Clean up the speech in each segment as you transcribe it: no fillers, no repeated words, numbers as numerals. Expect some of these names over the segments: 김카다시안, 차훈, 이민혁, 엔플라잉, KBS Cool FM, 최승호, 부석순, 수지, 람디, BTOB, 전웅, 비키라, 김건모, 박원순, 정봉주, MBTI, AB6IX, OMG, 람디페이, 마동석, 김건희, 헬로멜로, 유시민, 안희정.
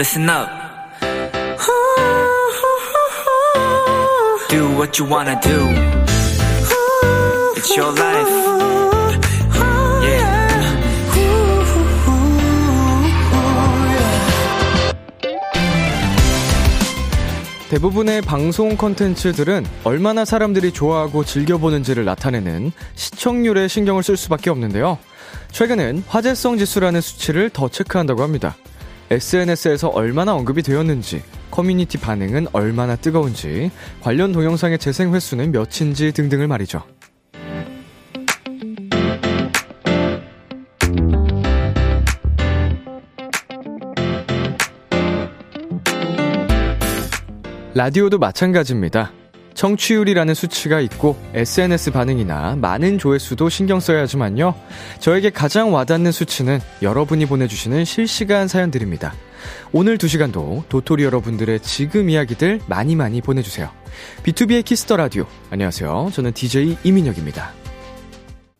Listen up. Do what you wanna do. It's your life. Yeah. 대부분의 방송 콘텐츠들은 얼마나 사람들이 좋아하고 즐겨보는지를 나타내는 시청률에 신경을 쓸 수밖에 없는데요. 최근엔 화제성 지수라는 수치를 더 체크한다고 합니다. SNS에서 얼마나 언급이 되었는지, 커뮤니티 반응은 얼마나 뜨거운지, 관련 동영상의 재생 횟수는 몇인지 등등을 말이죠. 라디오도 마찬가지입니다. 청취율이라는 수치가 있고 SNS 반응이나 많은 조회수도 신경 써야 하지만요. 저에게 가장 와닿는 수치는 여러분이 보내주시는 실시간 사연들입니다. 오늘 2시간도 도토리 여러분들의 지금 이야기들 많이 많이 보내주세요. B2B의 키스더 라디오. 안녕하세요. 저는 DJ 이민혁입니다.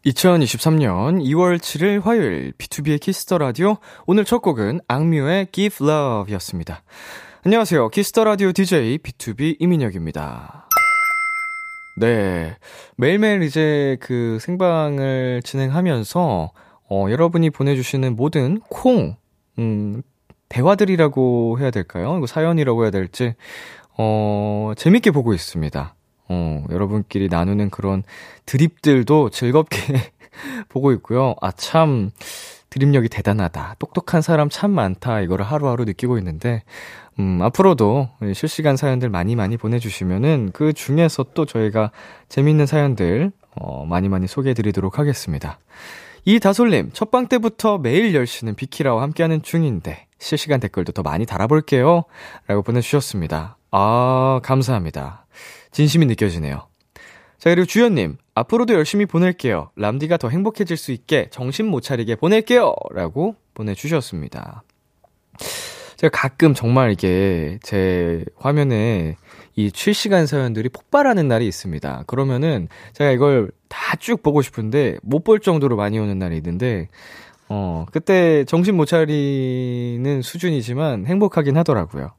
2023년 2월 7일 화요일 B2B의 키스더 라디오. 오늘 첫 곡은 악뮤의 Give Love였습니다. 안녕하세요. 키스더 라디오 DJ B2B 이민혁입니다. 네. 매일매일 이제 그 생방을 진행하면서, 여러분이 보내주시는 모든 콩, 대화들이라고 해야 될까요? 이거 사연이라고 해야 될지, 재밌게 보고 있습니다. 여러분끼리 나누는 그런 드립들도 즐겁게 보고 있고요. 아, 참, 드립력이 대단하다. 똑똑한 사람 참 많다. 이거를 하루하루 느끼고 있는데, 앞으로도 실시간 사연들 많이 많이 보내주시면은 그 중에서 또 저희가 재밌는 사연들 많이 많이 소개해드리도록 하겠습니다. 이다솔님, 첫방 때부터 매일 10시는 비키라와 함께하는 중인데 실시간 댓글도 더 많이 달아볼게요 라고 보내주셨습니다. 아, 감사합니다. 진심이 느껴지네요. 자, 그리고 주연님, 앞으로도 열심히 보낼게요. 람디가 더 행복해질 수 있게 정신 못 차리게 보낼게요 라고 보내주셨습니다. 제가 가끔 정말 이게 제 화면에 이 실시간 사연들이 폭발하는 날이 있습니다. 그러면은 제가 이걸 다 쭉 보고 싶은데 못 볼 정도로 많이 오는 날이 있는데, 그때 정신 못 차리는 수준이지만 행복하긴 하더라고요.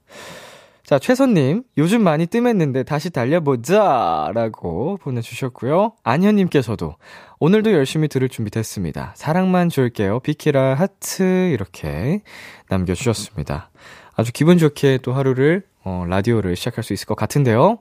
자, 최선님, 요즘 많이 뜸했는데 다시 달려보자 라고 보내주셨고요. 안현님께서도 오늘도 열심히 들을 준비 됐습니다. 사랑만 줄게요. 비키라 하트 이렇게 남겨주셨습니다. 아주 기분 좋게 또 하루를 라디오를 시작할 수 있을 것 같은데요.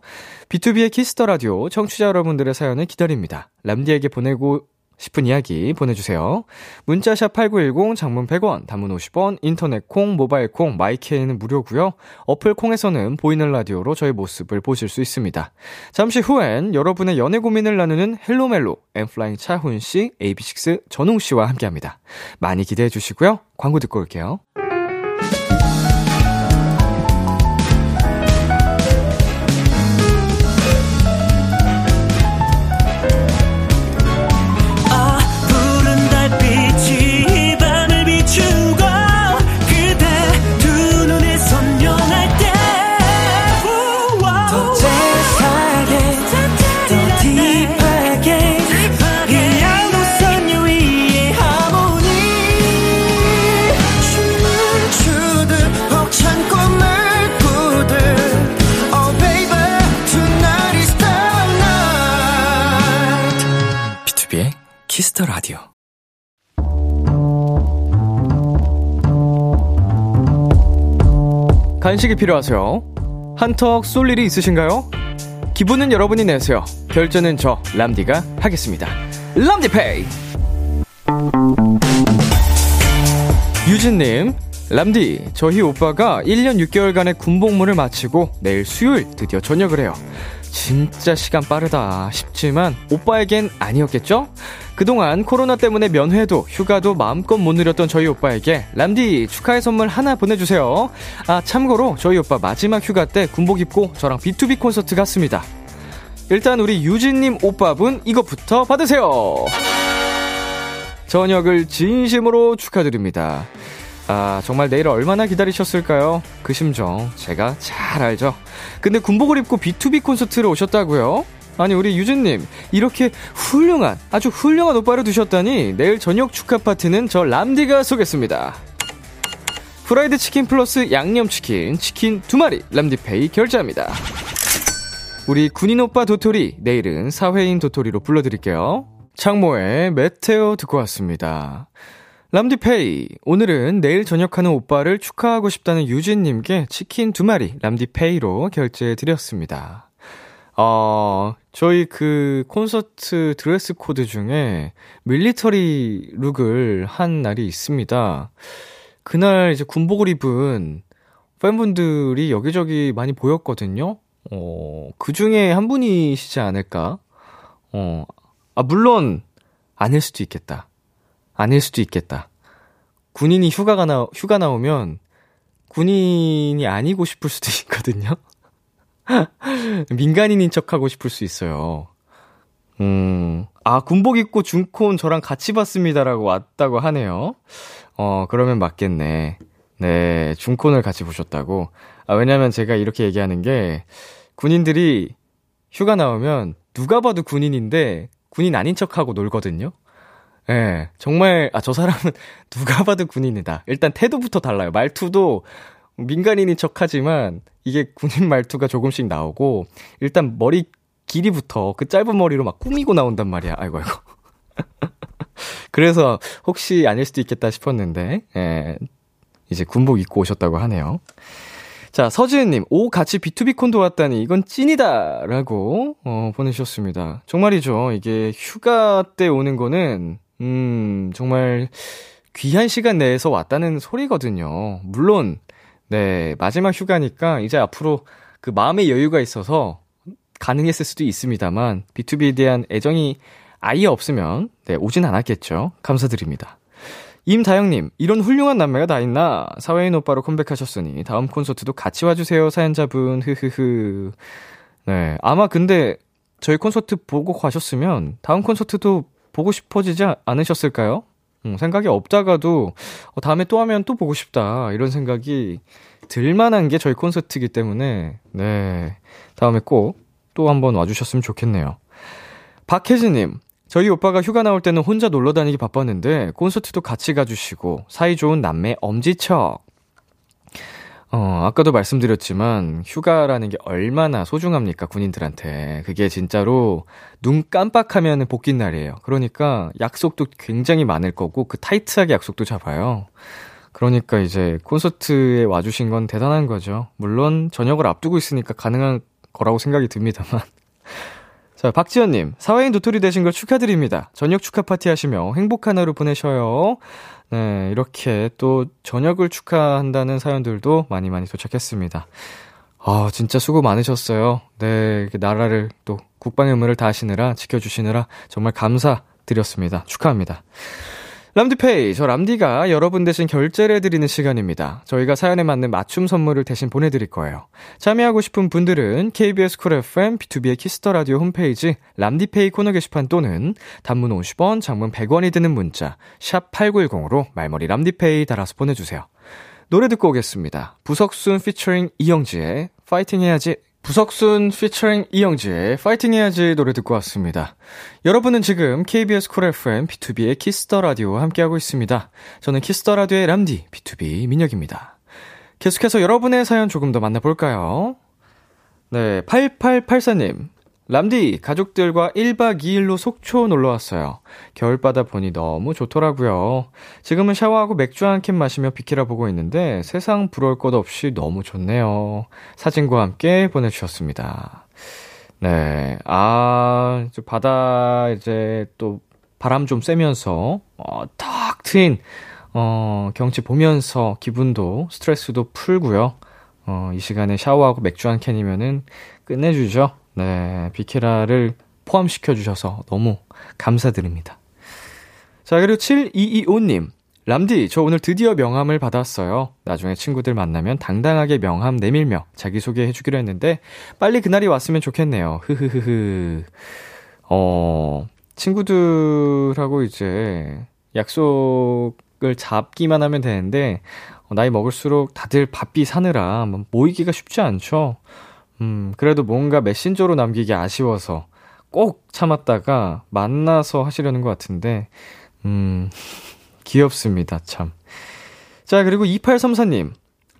B2B의 키스더 라디오, 청취자 여러분들의 사연을 기다립니다. 람디에게 보내고 싶은 이야기 보내주세요. 문자샵 8910, 장문 100원, 단문 50원, 인터넷 콩, 모바일 콩, 마이케이는 무료고요. 어플 콩에서는 보이는 라디오로 저의 모습을 보실 수 있습니다. 잠시 후엔 여러분의 연애 고민을 나누는 헬로멜로, 엔플라잉 차훈 씨, AB6IX 전웅 씨와 함께합니다. 많이 기대해 주시고요. 광고 듣고 올게요. 키스더 라디오. 간식이 필요하세요? 한턱 쏠 일이 있으신가요? 기분은 여러분이 내세요. 결제는 저 람디가 하겠습니다. 람디페이. 유진님, 람디, 저희 오빠가 1년 6개월간의 군복무를 마치고 내일 수요일 드디어 전역을 해요. 진짜 시간 빠르다 싶지만 오빠에겐 아니었겠죠? 그동안 코로나 때문에 면회도 휴가도 마음껏 못 누렸던 저희 오빠에게 람디 축하의 선물 하나 보내주세요. 아, 참고로 저희 오빠 마지막 휴가 때 군복 입고 저랑 B2B 콘서트 갔습니다. 일단 우리 유진님 오빠분 이것부터 받으세요. 저녁을 진심으로 축하드립니다. 아, 정말 내일을 얼마나 기다리셨을까요? 그 심정 제가 잘 알죠. 근데 군복을 입고 B2B 콘서트를 오셨다고요? 아니, 우리 유진님, 이렇게 훌륭한, 아주 훌륭한 오빠를 두셨다니 내일 저녁 축하 파티는 저 람디가 쏘겠습니다. 프라이드 치킨 플러스 양념치킨, 치킨 2마리 람디페이 결제합니다. 우리 군인 오빠 도토리, 내일은 사회인 도토리로 불러드릴게요. 창모의 메테오 듣고 왔습니다. 람디페이, 오늘은 내일 전역하는 오빠를 축하하고 싶다는 유진님께 치킨 2마리 람디페이로 결제해드렸습니다. 저희 그 콘서트 드레스 코드 중에 밀리터리 룩을 한 날이 있습니다. 그날 이제 군복을 입은 팬분들이 여기저기 많이 보였거든요. 그 중에 한 분이시지 않을까? 물론, 아닐 수도 있겠다. 아닐 수도 있겠다. 군인이 휴가 나오면 군인이 아니고 싶을 수도 있거든요. 민간인인 척하고 싶을 수 있어요. 군복 입고 중콘 저랑 같이 봤습니다라고 왔다고 하네요. 그러면 맞겠네. 네, 중콘을 같이 보셨다고. 왜냐면 제가 이렇게 얘기하는 게, 군인들이 휴가 나오면 누가 봐도 군인인데 군인 아닌 척하고 놀거든요. 예, 네, 정말 저 사람은 누가 봐도 군인이다. 일단 태도부터 달라요. 말투도 민간인인 척하지만 이게 군인 말투가 조금씩 나오고, 일단 머리 길이부터 그 짧은 머리로 막 꾸미고 나온단 말이야. 아이고. 그래서 혹시 아닐 수도 있겠다 싶었는데, 예, 이제 군복 입고 오셨다고 하네요. 자, 서지은님, 오, 같이 BTOB 콘도 왔다니 이건 찐이다 라고 보내주셨습니다. 정말이죠. 이게 휴가 때 오는 거는 정말 귀한 시간 내에서 왔다는 소리거든요. 물론 네, 마지막 휴가니까 이제 앞으로 그 마음의 여유가 있어서 가능했을 수도 있습니다만, BTOB에 대한 애정이 아예 없으면 네, 오진 않았겠죠. 감사드립니다. 임다영님, 이런 훌륭한 남매가 다 있나? 사회인 오빠로 컴백하셨으니 다음 콘서트도 같이 와주세요, 사연자분. 흐흐흐. 네, 아마 근데 저희 콘서트 보고 가셨으면 다음 콘서트도 보고 싶어지지 않으셨을까요? 생각이 없다가도 다음에 또 하면 또 보고 싶다 이런 생각이 들만한 게 저희 콘서트이기 때문에 네, 다음에 꼭 또 한번 와주셨으면 좋겠네요. 박혜진님, 저희 오빠가 휴가 나올 때는 혼자 놀러 다니기 바빴는데 콘서트도 같이 가주시고 사이좋은 남매 엄지척. 아까도 말씀드렸지만 휴가라는 게 얼마나 소중합니까, 군인들한테. 그게 진짜로 눈 깜빡하면 복귀 날이에요. 그러니까 약속도 굉장히 많을 거고 그 타이트하게 약속도 잡아요. 그러니까 이제 콘서트에 와주신 건 대단한 거죠. 물론 저녁을 앞두고 있으니까 가능한 거라고 생각이 듭니다만. 자, 박지연님, 사회인 도토리 되신 걸 축하드립니다. 저녁 축하 파티 하시며 행복한 하루 보내셔요. 네, 이렇게 또 저녁을 축하한다는 사연들도 많이 많이 도착했습니다. 진짜 수고 많으셨어요. 네, 나라를 또 국방의 의무를 다하시느라 지켜주시느라 정말 감사드렸습니다. 축하합니다. 람디페이, 저 람디가 여러분 대신 결제를 해드리는 시간입니다. 저희가 사연에 맞는 맞춤 선물을 대신 보내드릴 거예요. 참여하고 싶은 분들은 KBS Cool FM, B2B의 키스터라디오 홈페이지 람디페이 코너 게시판 또는 단문 50원, 장문 100원이 드는 문자 샵 8910으로 말머리 람디페이 달아서 보내주세요. 노래 듣고 오겠습니다. 부석순 피처링 이영지의 파이팅 해야지. 부석순 피처링 이영지의 파이팅 해야지 노래 듣고 왔습니다. 여러분은 지금 KBS 쿨 FM B2B의 키스터 라디오와 함께하고 있습니다. 저는 키스터 라디오의 람디 B2B 민혁입니다. 계속해서 여러분의 사연 조금 더 만나볼까요? 네, 8884님, 람디, 가족들과 1박 2일로 속초 놀러왔어요. 겨울바다 보니 너무 좋더라고요. 지금은 샤워하고 맥주 한 캔 마시며 비키라 보고 있는데 세상 부러울 것 없이 너무 좋네요. 사진과 함께 보내주셨습니다. 네, 바다 이제 또 바람 좀 쐬면서 탁 트인 경치 보면서 기분도 스트레스도 풀고요. 이 시간에 샤워하고 맥주 한 캔이면은 끝내주죠. 네, 비케라를 포함시켜주셔서 너무 감사드립니다. 자, 그리고 7225님, 람디, 저 오늘 드디어 명함을 받았어요. 나중에 친구들 만나면 당당하게 명함 내밀며 자기소개해주기로 했는데 빨리 그날이 왔으면 좋겠네요. 흐흐흐흐. 친구들하고 이제 약속을 잡기만 하면 되는데 나이 먹을수록 다들 바삐 사느라 모이기가 쉽지 않죠. 그래도 뭔가 메신저로 남기기 아쉬워서 꼭 참았다가 만나서 하시려는 것 같은데, 귀엽습니다, 참. 자, 그리고 2834님.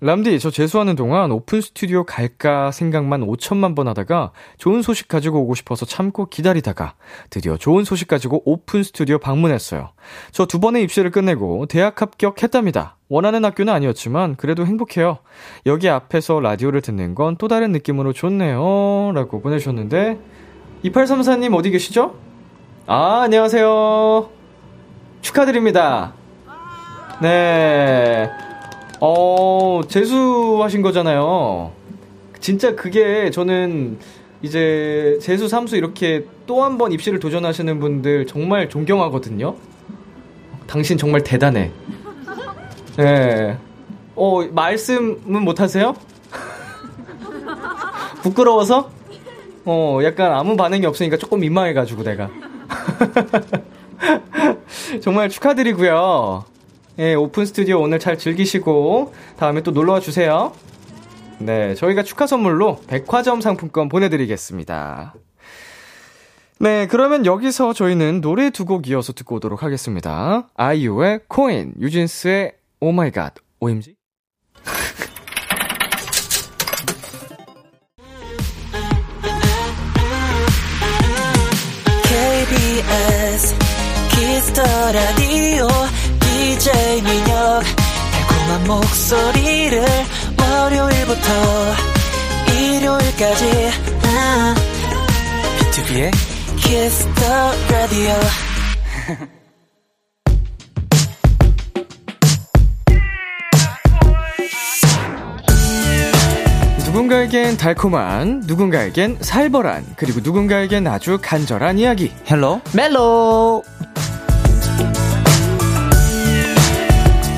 람디, 저 재수하는 동안 오픈 스튜디오 갈까 생각만 5천만 번 하다가 좋은 소식 가지고 오고 싶어서 참고 기다리다가 드디어 좋은 소식 가지고 오픈 스튜디오 방문했어요. 저 2번의 입시를 끝내고 대학 합격했답니다. 원하는 학교는 아니었지만 그래도 행복해요. 여기 앞에서 라디오를 듣는 건 또 다른 느낌으로 좋네요. 라고 보내주셨는데 2834님 어디 계시죠? 아, 안녕하세요. 축하드립니다. 네... 재수하신 거잖아요. 진짜 그게 저는 이제 재수, 삼수 이렇게 또 한 번 입시를 도전하시는 분들 정말 존경하거든요. 당신 정말 대단해. 네. 말씀은 못하세요? 부끄러워서? 약간 아무 반응이 없으니까 조금 민망해가지고 내가. 정말 축하드리고요. 예, 오픈 스튜디오 오늘 잘 즐기시고 다음에 또 놀러와 주세요. 네, 저희가 축하 선물로 백화점 상품권 보내드리겠습니다. 네, 그러면 여기서 저희는 노래 두 곡 이어서 듣고 오도록 하겠습니다. 아이유의 코인, 유진스의 오마이갓, OMG. KBS Kiss the Radio DJ 민혁 달콤한 목소리를 월요일부터 일요일까지 BTOB의 Kiss the Radio. 누군가에겐 달콤한, 누군가에겐 살벌한, 그리고 누군가에겐 아주 간절한 이야기. 헬로 멜로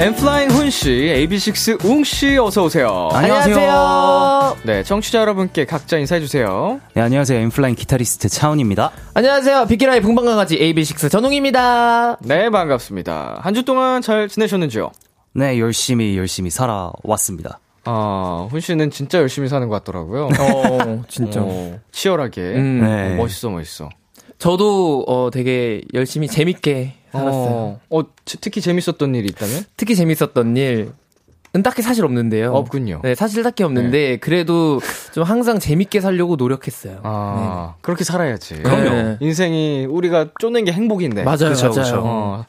엔플라잉 훈씨, AB6IX 웅씨 어서오세요. 안녕하세요. 네, 청취자 여러분께 각자 인사해주세요. 네, 안녕하세요. 엔플라잉 기타리스트 차훈입니다. 안녕하세요. 빅키라의 붕방강아지 AB6IX 전웅입니다. 네, 반갑습니다. 한 주 동안 잘 지내셨는지요? 네, 열심히 살아왔습니다. 아, 훈씨는 진짜 열심히 사는 것 같더라고요. 진짜. 치열하게. 네. 멋있어. 저도 되게 열심히 재밌게 살았어요. 특히 재밌었던 일이 있다면? 특히 재밌었던 일은 딱히 사실 없는데요. 없군요. 네, 사실 딱히 없는데 네. 그래도 좀 항상 재밌게 살려고 노력했어요. 아, 네. 그렇게 살아야지. 그럼요. 네. 인생이 우리가 쫓는 게 행복인데. 맞아요. 그쵸.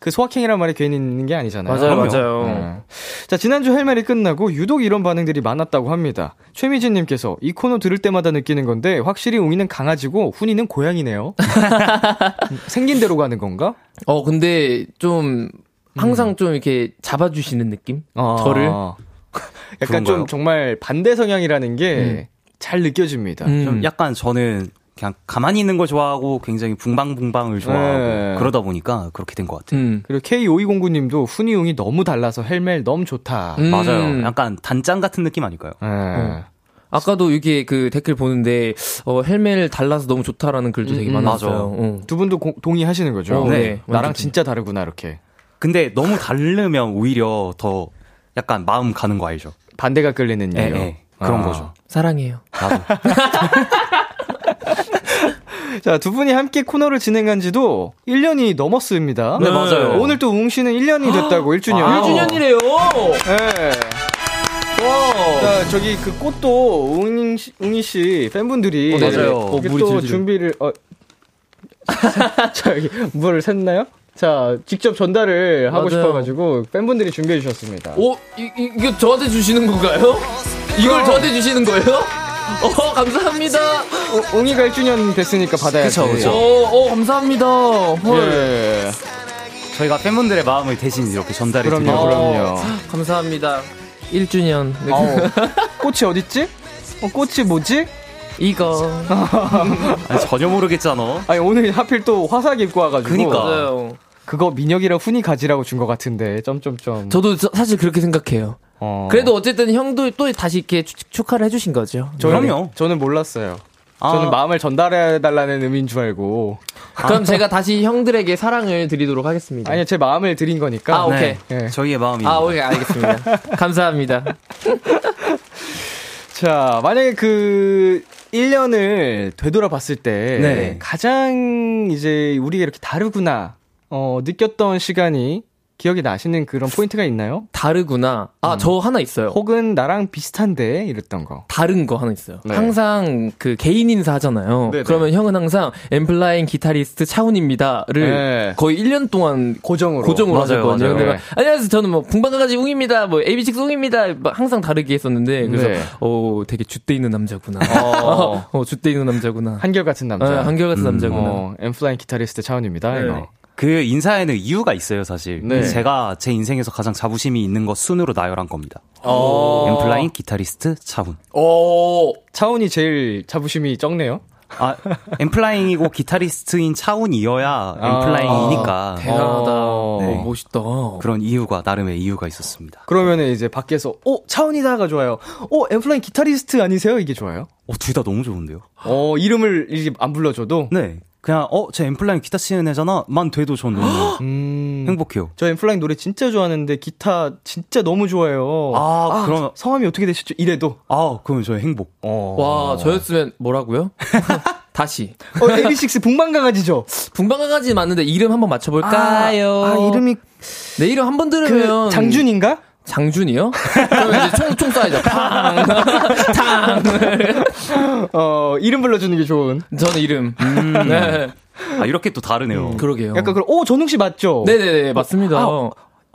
그 소확행이란 말이 괜히 있는 게 아니잖아요. 맞아요. 자, 지난주 헬말이 끝나고 유독 이런 반응들이 많았다고 합니다. 최미진님께서 이 코너 들을 때마다 느끼는 건데 확실히 웅이는 강아지고 훈이는 고양이네요. 생긴 대로 가는 건가? 근데 좀 항상 좀 이렇게 잡아주시는 느낌? 저를? 약간 그런가요? 좀 정말 반대 성향이라는 게 잘 느껴집니다. 좀 약간 저는 그냥 가만히 있는 걸 좋아하고 굉장히 붕방붕방을 좋아하고 네. 그러다 보니까 그렇게 된 것 같아요. 그리고 K5209님도 훈이웅이 너무 달라서 헬멜 너무 좋다. 맞아요. 약간 단짠 같은 느낌 아닐까요? 네. 아까도 이게 그 댓글 보는데 헬멜 달라서 너무 좋다라는 글도 되게 많았어요. 두 분도 동의하시는 거죠? 네. 나랑 진짜 다르구나 이렇게. 근데 너무 다르면 오히려 더 약간 마음 가는 거 알죠? 반대가 끌리는 이유. 그런 거죠. 사랑해요. 나도. 자, 두 분이 함께 코너를 진행한 지도 1년이 넘었습니다. 네, 맞아요. 오늘 또 웅씨는 1년이 됐다고, 1주년. 1주년이래요! 네. 와. 자, 저기 그 꽃도 웅이씨 팬분들이. 맞아요. 또 준비를, 자, 여기 물을 샜나요? 자, 직접 전달을 하고 싶어가지고 팬분들이 준비해 주셨습니다. 이거 저한테 주시는 건가요? 이걸 저한테 주시는 거예요? 감사합니다. 웅이가 1주년 됐으니까 받아야죠. 그렇죠. 감사합니다. 예. 저희가 팬분들의 마음을 대신 이렇게 전달해 드리고. 그럼요. 감사합니다. 1주년. 꽃이 어딨지? 꽃이 뭐지? 이거. 아니, 전혀 모르겠잖아. 아니, 오늘 하필 또 화사하게 입고 와가지고. 그니까. 맞아요. 그거 민혁이랑 훈이 가지라고 준 것 같은데. 점점점. 저도 사실 그렇게 생각해요. 그래도 어쨌든 형도 또 다시 이렇게 축하를 해주신 거죠. 그럼요. 저는 몰랐어요. 저는 마음을 전달해달라는 의미인 줄 알고. 그럼 제가 다시 형들에게 사랑을 드리도록 하겠습니다. 아니요, 제 마음을 드린 거니까. 오케이. 네. 저희의 마음이. 오케이, 알겠습니다. 감사합니다. 자, 만약에 1년을 되돌아봤을 때 가장 이제 우리가 이렇게 다르구나 느꼈던 시간이 기억이 나시는 그런 포인트가 있나요? 다르구나. 아, 저 하나 있어요. 혹은 나랑 비슷한데 이랬던 거. 다른 거 하나 있어요. 네. 항상 그 개인 인사 하잖아요. 네네. 그러면 형은 항상 엔플라잉 기타리스트 차훈입니다를 네. 거의 1년 동안 고정으로 하셨거든요. 네. 안녕하세요. 저는 뭐 붕방가가지 웅입니다. 뭐 AB6IX 웅입니다. 항상 다르게 했었는데 그래서 네. 되게 줏대 있는 남자구나. 줏대 있는 남자구나. 한결같은 남자. 네, 한결같은 남자구나. 엔플라잉 기타리스트 차훈입니다. 네. 이거. 그 인사에는 이유가 있어요, 사실. 네. 제가 제 인생에서 가장 자부심이 있는 것 순으로 나열한 겁니다. 엔플라잉 기타리스트 차훈. 차훈이 제일 자부심이 적네요. 아, 엔플라잉이고 기타리스트인 차훈이어야 엔플라잉이니까. 대단하다. 네. 멋있다. 그런 이유가, 나름의 이유가 있었습니다. 그러면은 이제 밖에서, 차훈이다가 좋아요. 엔플라잉 기타리스트 아니세요? 이게 좋아요? 둘 다 너무 좋은데요? 이름을 안 불러줘도? 네. 그냥 제 엔플라잉 기타 치는 애잖아 만 돼도 전 너무 행복해요. 저 엔플라잉 노래 진짜 좋아하는데 기타 진짜 너무 좋아해요. 그럼 성함이 어떻게 되시죠? 이래도 그럼 저의 행복. 와, 저였으면 뭐라고요? 다시. AB6IX 붕방강아지죠? 붕방강아지 맞는데 이름 한번 맞춰볼까요? 이름이 내 이름 한번 들으면 그 장준인가? 장준이요? 그러면 이제 총 쏴야죠. 탕! 탕! 이름 불러주는 게 좋은. 저는 이름. 네. 이렇게 또 다르네요. 그러게요. 약간 그럼, 전웅 씨 맞죠? 네네네, 맞습니다.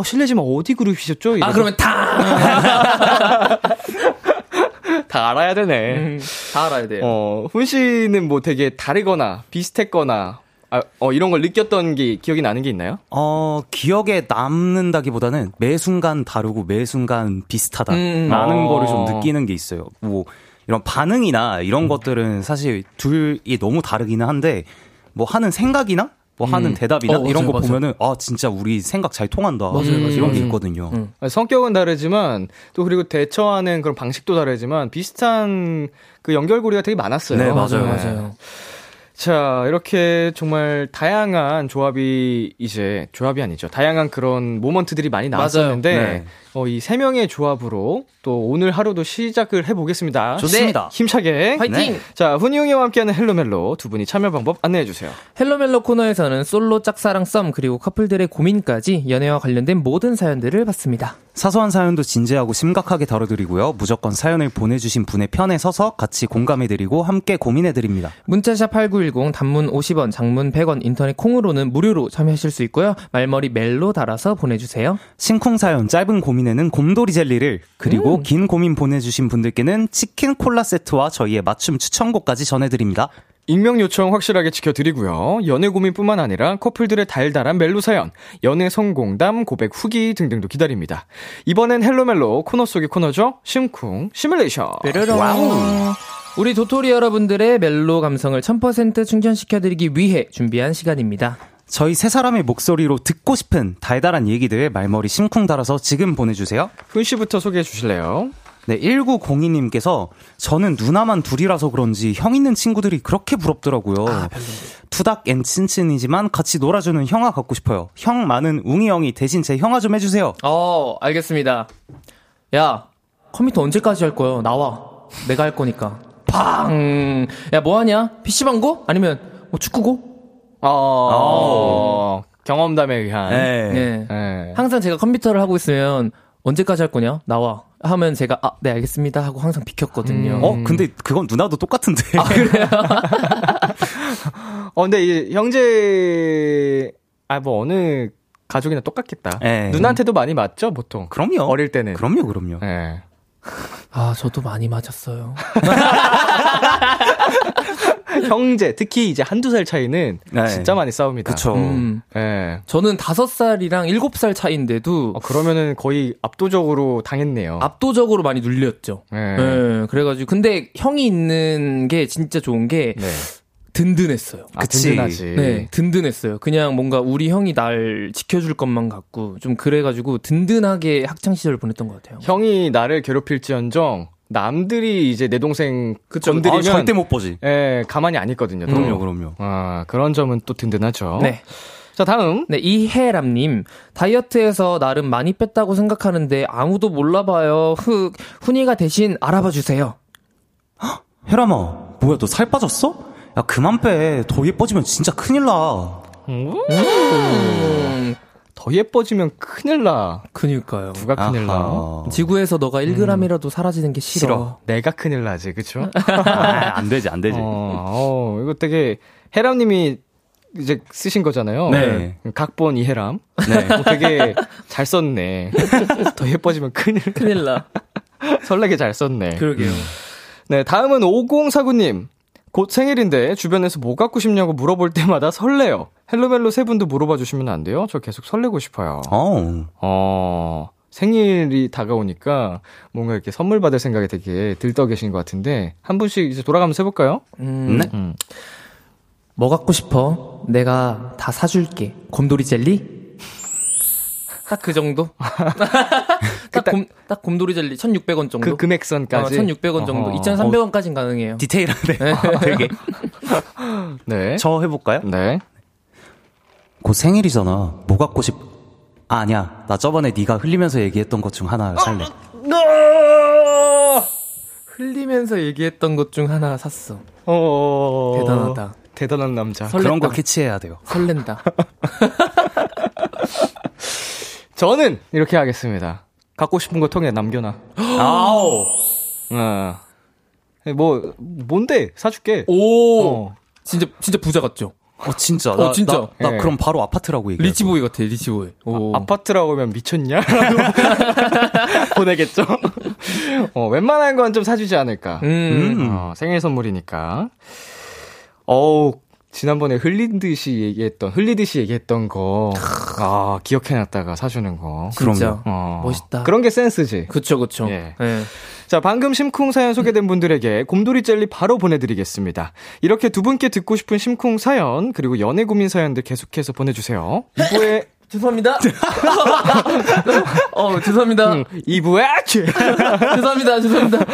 실례지만 어디 그룹이셨죠? 이래서. 그러면 탕! 다 알아야 되네. 다 알아야 돼요. 훈 씨는 뭐 되게 다르거나 비슷했거나, 이런 걸 느꼈던 게 기억이 나는 게 있나요? 기억에 남는다기보다는 매 순간 다르고 매 순간 비슷하다라는 거를 좀 느끼는 게 있어요. 뭐 이런 반응이나 이런 것들은 사실 둘이 너무 다르기는 한데 뭐 하는 생각이나 뭐 하는 대답이나 이런 거 보면은 진짜 우리 생각 잘 통한다. 맞아요. 이런 게 있거든요. 성격은 다르지만 또 그리고 대처하는 그런 방식도 다르지만 비슷한 그 연결고리가 되게 많았어요. 네, 맞아요. 자, 이렇게 정말 다양한 조합이 아니죠. 다양한 그런 모먼트들이 많이 나왔었는데, 네. 이 세 명의 조합으로 또 오늘 하루도 시작을 해보겠습니다. 좋습니다. 힘차게. 화이팅! 네. 자, 훈이 형이와 함께하는 헬로멜로 두 분이 참여 방법 안내해주세요. 헬로멜로 코너에서는 솔로, 짝사랑, 썸, 그리고 커플들의 고민까지 연애와 관련된 모든 사연들을 봤습니다. 사소한 사연도 진지하고 심각하게 다뤄드리고요. 무조건 사연을 보내주신 분의 편에 서서 같이 공감해드리고 함께 고민해드립니다. 문자샵 8910, 단문 50원, 장문 100원, 인터넷 콩으로는 무료로 참여하실 수 있고요. 말머리 멜로 달아서 보내주세요. 심쿵 사연, 짧은 고민에는 곰돌이 젤리를, 그리고 긴 고민 보내주신 분들께는 치킨 콜라 세트와 저희의 맞춤 추천곡까지 전해드립니다. 익명 요청 확실하게 지켜드리고요. 연애 고민뿐만 아니라 커플들의 달달한 멜로 사연, 연애 성공담, 고백 후기 등등도 기다립니다. 이번엔 헬로멜로 코너 속의 코너죠. 심쿵 시뮬레이션. 와우. 우리 도토리 여러분들의 멜로 감성을 100% 충전시켜드리기 위해 준비한 시간입니다. 저희 세 사람의 목소리로 듣고 싶은 달달한 얘기들 말머리 심쿵 달아서 지금 보내주세요. 훈 씨부터 소개해 주실래요? 네, 1902님께서 저는 누나만 둘이라서 그런지 형 있는 친구들이 그렇게 부럽더라고요. 투닥 앤 친친이지만 같이 놀아주는 형아 갖고 싶어요. 형 많은 웅이 형이 대신 제 형아 좀 해주세요. 알겠습니다. 야, 컴퓨터 언제까지 할 거야? 나와. 내가 할 거니까. 팡! 야, 뭐 하냐? PC방 고? 아니면 뭐 축구고? 경험담에 의한. 네. 항상 제가 컴퓨터를 하고 있으면 언제까지 할 거냐? 나와. 하면 제가 네, 알겠습니다 하고 항상 비켰거든요. 근데 그건 누나도 똑같은데. 아, 그래요? 근데 이 형제 뭐 어느 가족이나 똑같겠다. 에이. 누나한테도 많이 맞죠, 보통. 그럼요. 어릴 때는. 그럼요. 예. 저도 많이 맞았어요. 형제, 특히 이제 1-2살 차이는 진짜 많이 싸웁니다. 그쵸. 네. 저는 5살이랑 7살 차이인데도. 그러면은 거의 압도적으로 당했네요. 압도적으로 많이 눌렸죠. 네. 그래가지고. 근데 형이 있는 게 진짜 좋은 게. 네. 든든했어요. 그치. 든든하지. 네, 든든했어요. 그냥 뭔가 우리 형이 날 지켜줄 것만 같고 좀 그래가지고 든든하게 학창시절을 보냈던 것 같아요. 형이 나를 괴롭힐지언정 남들이 이제 내 동생 건드리면 절대 못 보지. 예, 가만히 안 있거든요. 그럼요. 그런 점은 또 든든하죠. 네. 자, 다음. 네, 이혜람님. 다이어트에서 나름 많이 뺐다고 생각하는데 아무도 몰라봐요. 훈이가 대신 알아봐 주세요. 헉, 혜람아, 뭐야, 너 살 빠졌어? 야, 그만 빼. 더 예뻐지면 진짜 큰일 나. 더 예뻐지면 큰일 나. 그니까요. 누가 큰일 아하. 나? 지구에서 너가 1g이라도 사라지는 게 싫어. 내가 큰일 나지, 그쵸? 아, 안 되지, 안 되지. 이거 되게, 해람님이 이제 쓰신 거잖아요. 네. 각본 이해람. 네. 되게 잘 썼네. 더 예뻐지면 큰일 나. 설레게 잘 썼네. 그러게요. 네, 다음은 5049님. 곧 생일인데 주변에서 뭐 갖고 싶냐고 물어볼 때마다 설레요. 헬로멜로 세 분도 물어봐 주시면 안 돼요? 저 계속 설레고 싶어요. 생일이 다가오니까 뭔가 이렇게 선물 받을 생각에 되게 들떠 계신 것 같은데 한 분씩 이제 돌아가면서 해볼까요? 네. 뭐 갖고 싶어? 내가 다 사줄게. 곰돌이 젤리? 딱 그 정도? 딱 곰돌이 젤리 1,600원 정도. 그 금액선까지. 1,600원 정도. 2,300원까지는 가능해요. 디테일하네. 네. 되게. 네. 저 해볼까요? 네. 곧 생일이잖아. 뭐 갖고 싶? 아, 아니야. 나 저번에 네가 흘리면서 얘기했던 것 중 하나 살래. 흘리면서 얘기했던 것 중 하나 샀어. 대단하다. 대단한 남자. 설렌다. 그런 거 캐치해야 돼요. 설렌다. 저는 이렇게 하겠습니다. 갖고 싶은 거 통에 남겨놔. 아오. 뭔데 사줄게. 오. 진짜 부자 같죠. 진짜. 진짜. 나 그럼 바로 아파트라고 얘기해. 리치보이 같아. 리치보이. 아파트라고 하면 미쳤냐? 보내겠죠. 웬만한 건 좀 사주지 않을까. 생일 선물이니까. 지난번에 흘리듯이 얘기했던 거, 기억해놨다가 사주는 거. 진짜. 멋있다. 그런 게 센스지. 그쵸. 예. 예. 자, 방금 심쿵 사연 소개된 분들에게 곰돌이 젤리 바로 보내드리겠습니다. 이렇게 두 분께 듣고 싶은 심쿵 사연, 그리고 연애 고민 사연들 계속해서 보내주세요. 2부에. 죄송합니다. 죄송합니다. 2부에. 죄송합니다.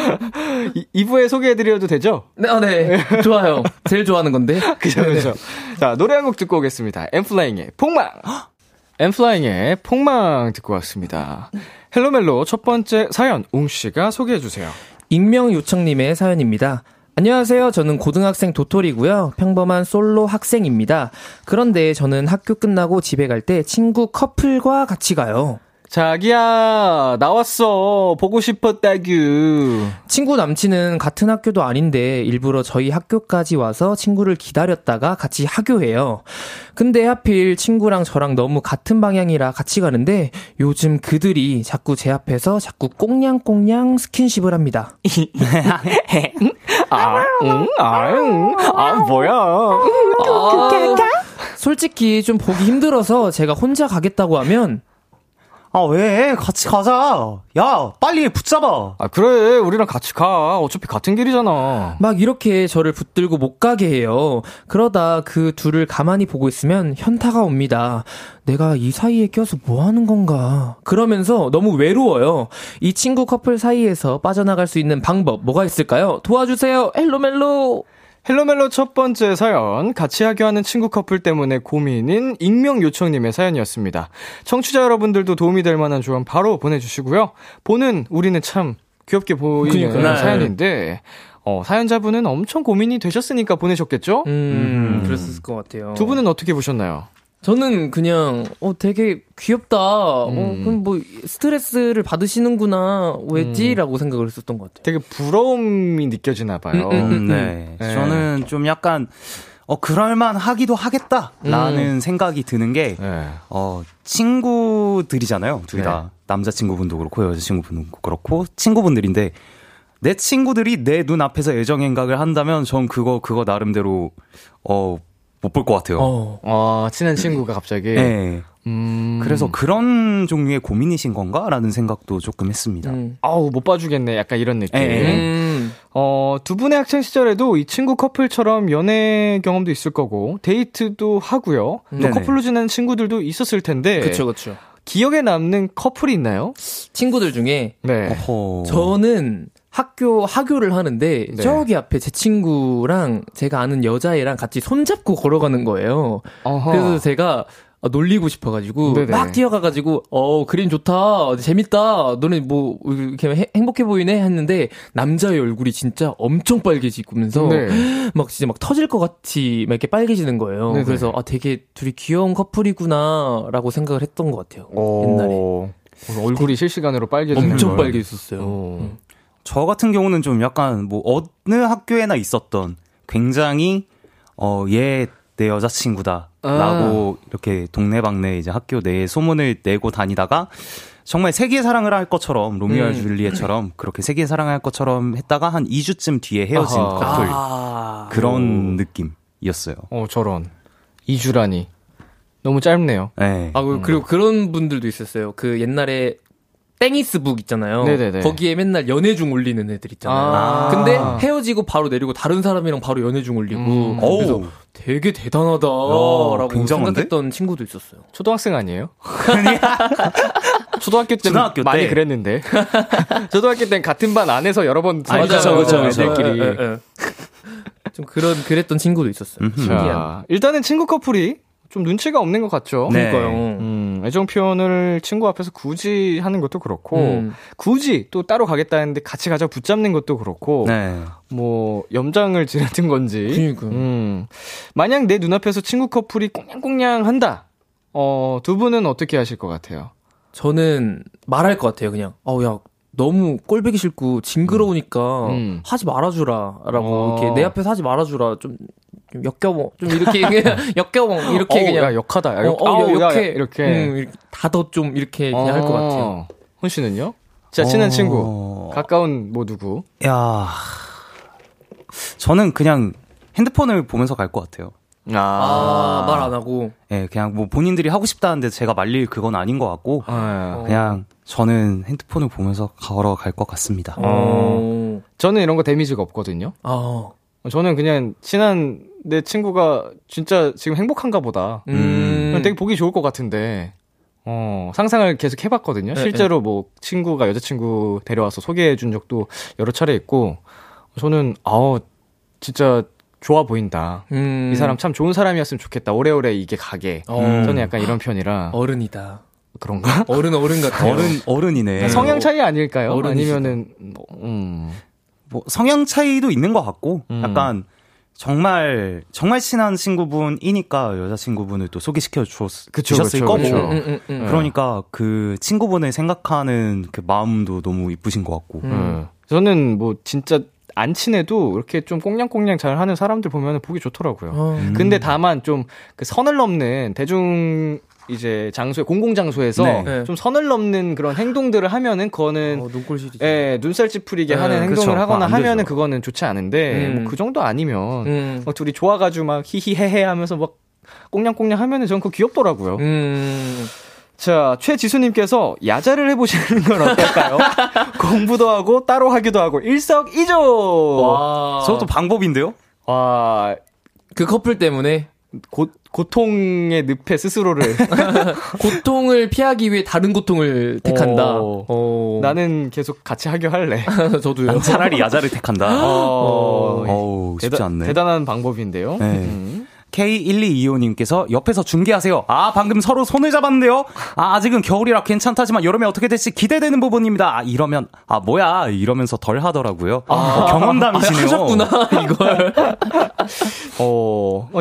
2부에 소개해드려도 되죠? 네, 네. 좋아요. 제일 좋아하는 건데. 그죠. 자, 노래 한 곡 듣고 오겠습니다. 엔플라잉의 폭망. 엔플라잉의 폭망 듣고 왔습니다. 헬로멜로 첫 번째 사연, 웅씨가 소개해주세요. 익명 요청님의 사연입니다. 안녕하세요. 저는 고등학생 도토리고요. 평범한 솔로 학생입니다. 그런데 저는 학교 끝나고 집에 갈 때 친구 커플과 같이 가요. 자기야, 나왔어. 보고 싶었다규. 친구 남친은 같은 학교도 아닌데 일부러 저희 학교까지 와서 친구를 기다렸다가 같이 하교해요. 근데 하필 친구랑 저랑 너무 같은 방향이라 같이 가는데 요즘 그들이 자꾸 제 앞에서 자꾸 꽁냥꽁냥 스킨십을 합니다. 뭐야. 솔직히 좀 보기 힘들어서 제가 혼자 가겠다고 하면 왜? 같이 가자. 야, 빨리 붙잡아. 그래. 우리랑 같이 가. 어차피 같은 길이잖아. 막 이렇게 저를 붙들고 못 가게 해요. 그러다 그 둘을 가만히 보고 있으면 현타가 옵니다. 내가 이 사이에 껴서 뭐 하는 건가. 그러면서 너무 외로워요. 이 친구 커플 사이에서 빠져나갈 수 있는 방법, 뭐가 있을까요? 도와주세요. 헬로멜로. 헬로멜로 첫 번째 사연, 같이 하교하는 친구 커플 때문에 고민인 익명 요청님의 사연이었습니다. 청취자 여러분들도 도움이 될 만한 조언 바로 보내주시고요. 보는 우리는 참 귀엽게 보이는 사연인데 사연자분은 엄청 고민이 되셨으니까 보내셨겠죠? 그랬을 것 같아요. 두 분은 어떻게 보셨나요? 저는 그냥 되게 귀엽다. 그럼 뭐 스트레스를 받으시는구나 왜지라고 생각을 했었던 것 같아요. 되게 부러움이 느껴지나 봐요. 네. 저는 좀 약간 그럴만 하기도 하겠다라는 생각이 드는 게 친구들이잖아요. 둘 다 남자친구분도 그렇고 여자친구분도 그렇고 친구분들인데 내 친구들이 내 눈 앞에서 애정 행각을 한다면 전 그거 나름대로 못 볼 것 같아요. 친한 친구가 갑자기. 네. 그래서 그런 종류의 고민이신 건가라는 생각도 조금 했습니다. 못 봐주겠네. 약간 이런 느낌. 두 분의 학창 시절에도 이 친구 커플처럼 연애 경험도 있을 거고 데이트도 하고요. 또 커플로 지내는 친구들도 있었을 텐데. 그렇죠. 기억에 남는 커플이 있나요? 친구들 중에. 네. 저는 학교를 하는데 저기 앞에 제 친구랑 제가 아는 여자애랑 같이 손잡고 걸어가는 거예요. 어허. 그래서 제가 놀리고 싶어가지고 네네. 막 뛰어가가지고 그림 좋다 재밌다 너네 뭐 이렇게 행복해 보이네 했는데 남자의 얼굴이 진짜 엄청 빨개지면서 네. 막 진짜 막 터질 것 같이 막 이렇게 빨개지는 거예요. 네네. 그래서 아 되게 둘이 귀여운 커플이구나라고 생각을 했던 것 같아요. 옛날에 얼굴이 실시간으로 빨개지는 엄청 빨개졌었어요. 저 같은 경우는 좀 약간 뭐 어느 학교에나 있었던 굉장히 얘 내 여자친구다 라고 이렇게 동네방네 이제 학교 내에 소문을 내고 다니다가 정말 세기의 사랑을 할 것처럼 로미오 줄리엣처럼 그렇게 세기의 사랑을 할 것처럼 했다가 한 2주쯤 뒤에 헤어진 커플 그런 느낌이었어요. 저런 2주라니 너무 짧네요. 네. 아 그리고 그런 분들도 있었어요. 그 옛날에 땡이스북 있잖아요. 네네네. 거기에 맨날 연애 중 올리는 애들 있잖아요. 근데 헤어지고 바로 내리고 다른 사람이랑 바로 연애 중 올리고 그래서 되게 대단하다라고 생각했던 친구도 있었어요. 초등학생 아니에요? 초등학교 때 많이 그랬는데 초등학교 때 같은 반 안에서 여러 번 그렇죠. 애들끼리 좀 그랬던 친구도 있었어요. 신기한. 일단은 친구 커플이 좀 눈치가 없는 것 같죠. 네. 그러니까요. 애정 표현을 친구 앞에서 굳이 하는 것도 그렇고 굳이 또 따로 가겠다 했는데 같이 가자 붙잡는 것도 그렇고 네. 뭐 염장을 지르는 건지. 그러니까. 만약 내 눈앞에서 친구 커플이 꽁냥꽁냥 한다. 두 분은 어떻게 하실 것 같아요? 저는 말할 것 같아요. 그냥 야 너무 꼴보기 싫고 징그러우니까 하지 말아주라라고 이렇게 내 앞에서 하지 말아주라 좀 역겨워. 좀 이렇게 역겨워. 이렇게 그냥 야, 역하다. 야, 이렇게. 다더 좀 이렇게 그냥 할 것 같아요. 훈 씨는요? 진짜 친한 친구. 가까운 뭐 누구? 야. 저는 그냥 핸드폰을 보면서 갈 것 같아요. 말 안 하고. 예, 그냥 뭐 본인들이 하고 싶다는데 제가 말릴 그건 아닌 것 같고. 그냥 저는 핸드폰을 보면서 걸어갈 것 같습니다. 저는 이런 거 데미지가 없거든요. 저는 그냥 친한 내 친구가 진짜 지금 행복한가 보다. 되게 보기 좋을 것 같은데 상상을 계속 해봤거든요. 실제로 뭐 친구가 여자친구 데려와서 소개해준 적도 여러 차례 있고 저는 진짜 좋아 보인다. 이 사람 참 좋은 사람이었으면 좋겠다. 오래오래 이게 가게. 저는 약간 이런 편이라 어른이다. 그런가? 어른 같아요. 어른이네. 성향 차이 아닐까요? 아니면은 뭐 성향 차이도 있는 것 같고 약간 정말 친한 친구분이니까 여자친구분을 또 소개시켜 주셨을 거고 그러니까 그 친구분을 생각하는 그 마음도 너무 이쁘신 것 같고 저는 뭐 진짜 안 친해도 이렇게 좀 꽁냥꽁냥 잘하는 사람들 보면 보기 좋더라고요. 근데 다만 좀 그 선을 넘는 대중 이제 공공장소에서 네. 좀 선을 넘는 그런 행동들을 하면은 그거는 예, 눈살 찌푸리게 하는 행동을 하거나 하면은 그거는 좋지 않은데 뭐 그 정도 아니면 막 둘이 좋아가지고 막 히히헤헤 하면서 막 꽁냥꽁냥 하면은 전 그거 귀엽더라고요. 자, 최지수님께서 야자를 해보시는 건 어떨까요? 공부도 하고 따로 하기도 하고 일석이조. 와. 저것도 방법인데요? 와, 그 커플 때문에 고통의 늪에 스스로를 고통을 피하기 위해 다른 고통을 택한다. 나는 계속 같이 하게 할래. 저도요. 난 차라리 야자를 택한다. 쉽지 않네. 대단한 방법인데요. 네. K1225님께서 옆에서 중계하세요. 방금 서로 손을 잡았는데요. 아직은 겨울이라 괜찮다지만 여름에 어떻게 될지 기대되는 부분입니다. 이러면 뭐야 이러면서 덜 하더라고요. 경험담이시네요. 하셨구나 이걸.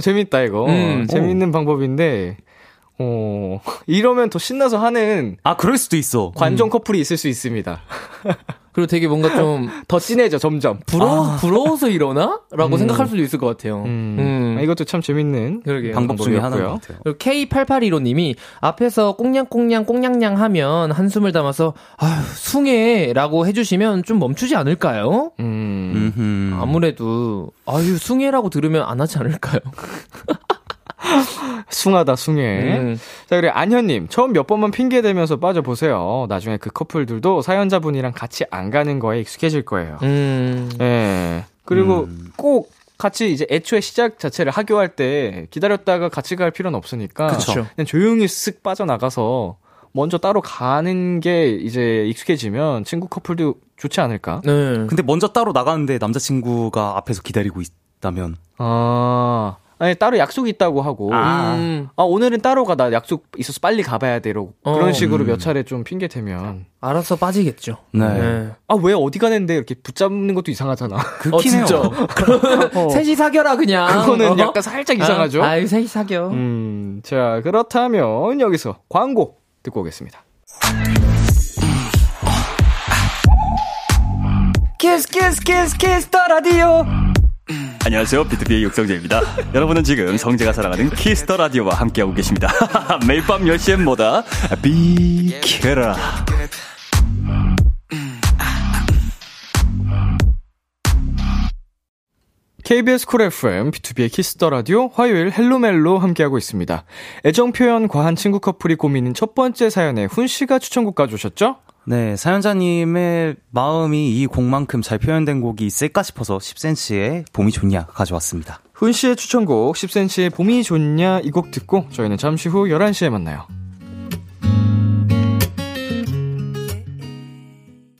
재밌다 이거. 재밌는 방법인데 이러면 더 신나서 하는 그럴 수도 있어. 관종 커플이 있을 수 있습니다. 그리고 되게 뭔가 좀 더 진해져 점점. 부러워서 이러나? 라고 생각할 수도 있을 것 같아요. 이것도 참 재밌는 방법 중에 하나인 것 같아요. 그리고 K8815님이 앞에서 꽁냥꽁냥 하면 한숨을 담아서 숭해 라고 해주시면 좀 멈추지 않을까요? 아무래도 숭해라고 들으면 안 하지 않을까요? 숭하다 숭해. 자, 그리고 안현님 처음 몇 번만 핑계대면서 빠져보세요. 나중에 그 커플들도 사연자분이랑 같이 안 가는 거에 익숙해질 거예요. 예. 그리고 꼭 같이 이제 애초에 시작 자체를 하교할 때 기다렸다가 같이 갈 필요는 없으니까 그쵸. 그냥 조용히 쓱 빠져나가서 먼저 따로 가는 게 이제 익숙해지면 친구 커플도 좋지 않을까. 근데 먼저 따로 나가는데 남자친구가 앞에서 기다리고 있다면 아니, 따로 약속이 있다고 하고. 아, 오늘은 따로 가. 나 약속 있어서 빨리 가봐야 돼. 이러고. 그런 식으로 몇 차례 좀 핑계 대면. 알아서 빠지겠죠. 네. 네. 아, 왜 어디 가는데 이렇게 붙잡는 것도 이상하잖아. 그렇긴 해요. 셋이 사겨라, 그냥. 그거는 약간 살짝 이상하죠. 아유, 셋이 사겨. 자, 그렇다면 여기서 광고 듣고 오겠습니다. 키스, 키스, 키스, 키스 더 라디오. 안녕하세요, BTOB의 육성재입니다. 여러분은 지금 성재가 사랑하는 키스 더 라디오와 함께하고 계십니다. 매일 밤 10시엔 뭐다? 비케라. KBS Cool FM, B2B의 키스 더 라디오, 화요일 헬로멜로 함께하고 있습니다. 애정표현 과한 친구 커플이 고민인 첫 번째 사연에 훈씨가 추천곡 가져오셨죠? 네, 사연자님의 마음이 이 곡만큼 잘 표현된 곡이 있을까 싶어서 10cm의 봄이 좋냐 가져왔습니다. 훈씨의 추천곡 10cm의 봄이 좋냐, 이 곡 듣고 저희는 잠시 후 11시에 만나요.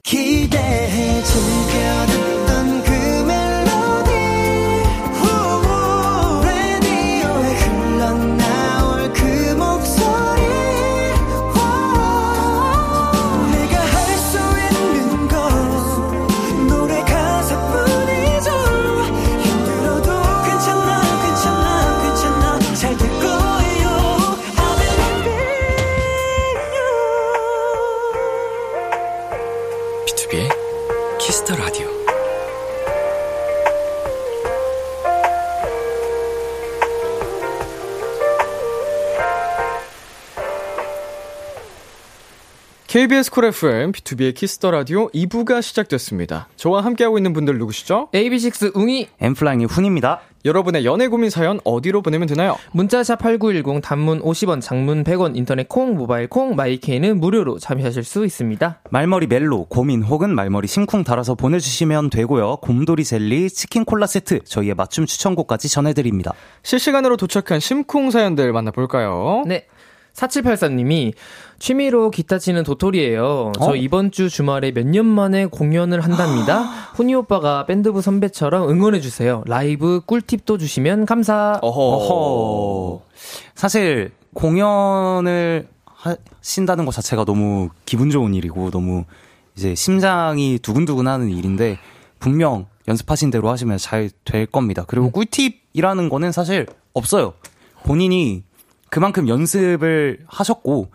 기대해 주면 KBS 쿨 FM, B2B의 키스 더 라디오 2부가 시작됐습니다. 저와 함께하고 있는 분들 누구시죠? AB6IX 웅이, 엔플라잉의 훈입니다. 여러분의 연애 고민 사연 어디로 보내면 되나요? 문자샵 8910, 단문 50원, 장문 100원, 인터넷 콩, 모바일 콩, 마이케이는 무료로 참여하실 수 있습니다. 말머리 멜로, 고민 혹은 말머리 심쿵 달아서 보내주시면 되고요. 곰돌이 젤리, 치킨 콜라 세트, 저희의 맞춤 추천곡까지 전해드립니다. 실시간으로 도착한 심쿵 사연들 만나볼까요? 네. 4784님이 취미로 기타 치는 도토리예요. 저 이번 주 주말에 몇 년 만에 공연을 한답니다. 훈이 오빠가 밴드부 선배처럼 응원해주세요. 라이브 꿀팁도 주시면 감사. 어허. 사실 공연을 하신다는 것 자체가 너무 기분 좋은 일이고 너무 이제 심장이 두근두근하는 일인데 분명 연습하신 대로 하시면 잘 될 겁니다. 그리고 꿀팁이라는 거는 사실 없어요. 본인이 그만큼 연습을 하셨고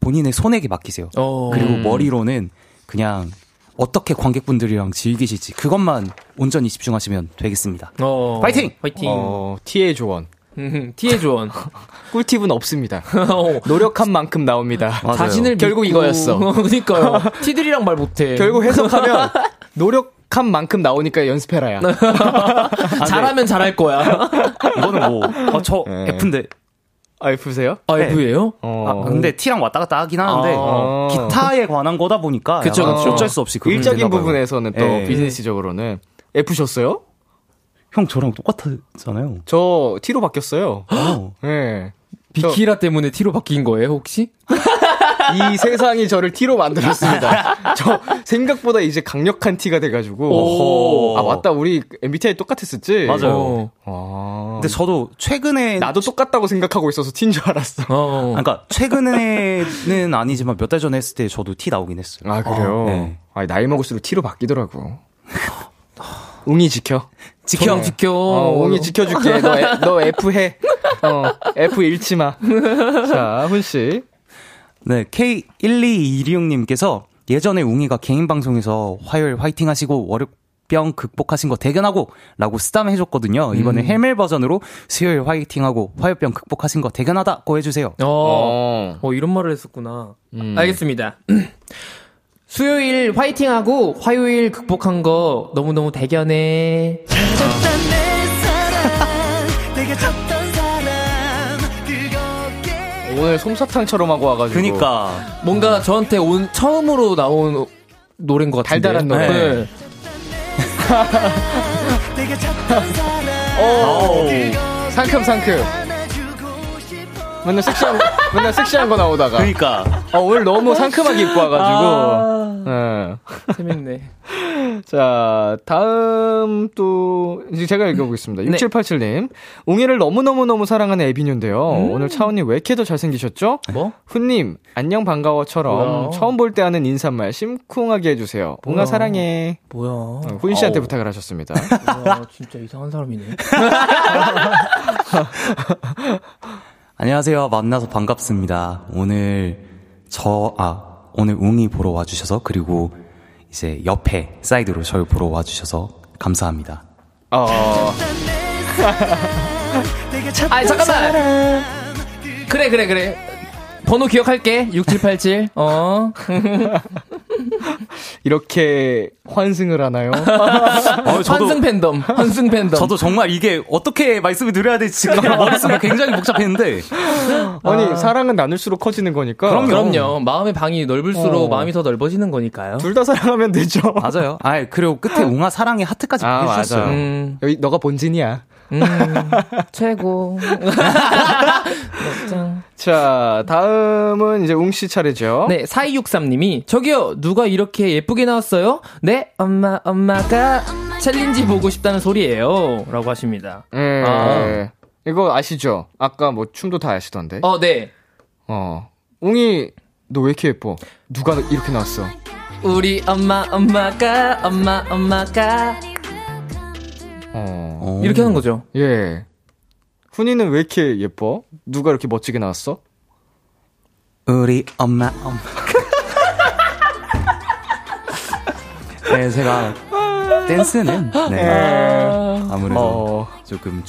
본인의 손에게 맡기세요. 그리고 머리로는 그냥 어떻게 관객분들이랑 즐기실지 그것만 온전히 집중하시면 되겠습니다. 파이팅! 파이팅! T의 조언. T의 조언. 꿀팁은 없습니다. 노력한 만큼 나옵니다. 자신을 결국 믿고... 이거였어. 그러니까요. T들이랑 말 못해. 결국 해석하면 노력한 만큼 나오니까 연습해라야. 잘하면 잘할 거야. 이거는 뭐 저 F인데. 아, F세요? 아, F예요? 네. 근데 T랑 왔다 갔다 하긴 하는데, 기타에 관한 거다 보니까. 그쵸, 그쵸. 어쩔 수 없이. 일적인 부분에서는 또 비즈니스적으로는. F셨어요? 형, 저랑 똑같았잖아요. 저 T로 바뀌었어요. 네. 비키라 때문에 T로 바뀐 거예요, 혹시? 이 세상이 저를 T로 만들었습니다. 저 생각보다 이제 강력한 T가 돼가지고. 아, 맞다. 우리 MBTI 똑같았었지? 맞아요. 근데 저도 최근에. 나도 똑같다고 생각하고 있어서 T인 줄 알았어. 그러니까 최근에는 아니지만 몇 달 전에 했을 때 저도 T 나오긴 했어요. 아, 그래요? 네. 아니, 나이 먹을수록 T로 바뀌더라고. 웅이 지켜. 지켜. 지켜. 웅이 지켜줄게. 너 F 해. F 잃지 마. 자, 훈씨. 네, K12226님께서 예전에 웅이가 개인 방송에서 화요일 화이팅 하시고 월요병 극복하신 거 대견하고 라고 쓰담 해줬거든요. 이번에 헬멜 버전으로 수요일 화이팅 하고 화요병 극복하신 거 대견하다고 해주세요. 이런 말을 했었구나. 알겠습니다. 수요일 화이팅 하고 화요일 극복한 거 너무너무 대견해. 찾았던 내 사랑, 내가 찾던 사람, 즐겁게. 오늘 솜사탕처럼 하고 와가지고. 그니까. 뭔가 저한테 처음으로 나온 노래인 것 같은데. 달달한 노래. 네. 상큼상큼. 맨날 섹시한 거 나오다가. 그러니까. 오늘 너무 상큼하게 입고 와가지고. 재밌네. 자, 다음 또 이제 제가 읽어보겠습니다. 네. 6787님. 웅이를 너무너무너무 사랑하는 애비뉴인데요. 오늘 차훈님 왜 이렇게 더 잘생기셨죠? 뭐? 훈님 안녕 반가워처럼 뭐야? 처음 볼 때 하는 인사말 심쿵하게 해주세요. 웅아 사랑해. 뭐야? 훈 씨한테 부탁을 하셨습니다. 와, 진짜 이상한 사람이네. 안녕하세요. 만나서 반갑습니다. 오늘 웅이 보러 와주셔서 그리고 이제 옆에 사이드로 저를 보러 와주셔서 감사합니다. 아 잠깐만. 그래. 번호 기억할게. 6787. 이렇게 환승을 하나요? 환승 팬덤. 저도 정말 이게 어떻게 말씀을 드려야 될지 지금 머릿속이 굉장히 복잡했는데. 아니, 사랑은 나눌수록 커지는 거니까. 그럼요. 마음의 방이 넓을수록 마음이 더 넓어지는 거니까요. 둘 다 사랑하면 되죠. 맞아요. 아, 그리고 끝에 웅아 사랑의 하트까지 보내주셨어요. 여기 너가 본진이야. 최고. 자, 다음은 이제 웅씨 차례죠. 네, 4263님이 저기요, 누가 이렇게 예쁘게 나왔어요? 네, 엄마가 챌린지 보고 싶다는 소리예요 라고 하십니다. 이거 아시죠? 아까 뭐 춤도 다 아시던데. 네. 웅이 너 왜 이렇게 예뻐? 누가 이렇게 나왔어? 우리 엄마가 이렇게 하는 거죠. 예. 훈이는 왜 이렇게 예뻐? 누가 이렇게 멋지게 나왔어? 우리 엄마. 네, 제가 댄스는 아무래도 조금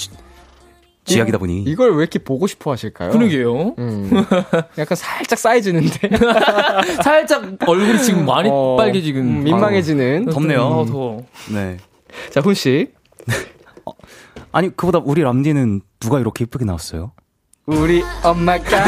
쥐약이다 보니 이걸 왜 이렇게 보고 싶어 하실까요? 그러게요. 약간 살짝 싸해지는데. 살짝 얼굴이 지금 많이 빨개지고 민망해지는. 덥네요. 더워. 네. 자, 훈 씨. 아니, 그보다 우리 람디는 누가 이렇게 예쁘게 나왔어요? 우리 엄마가.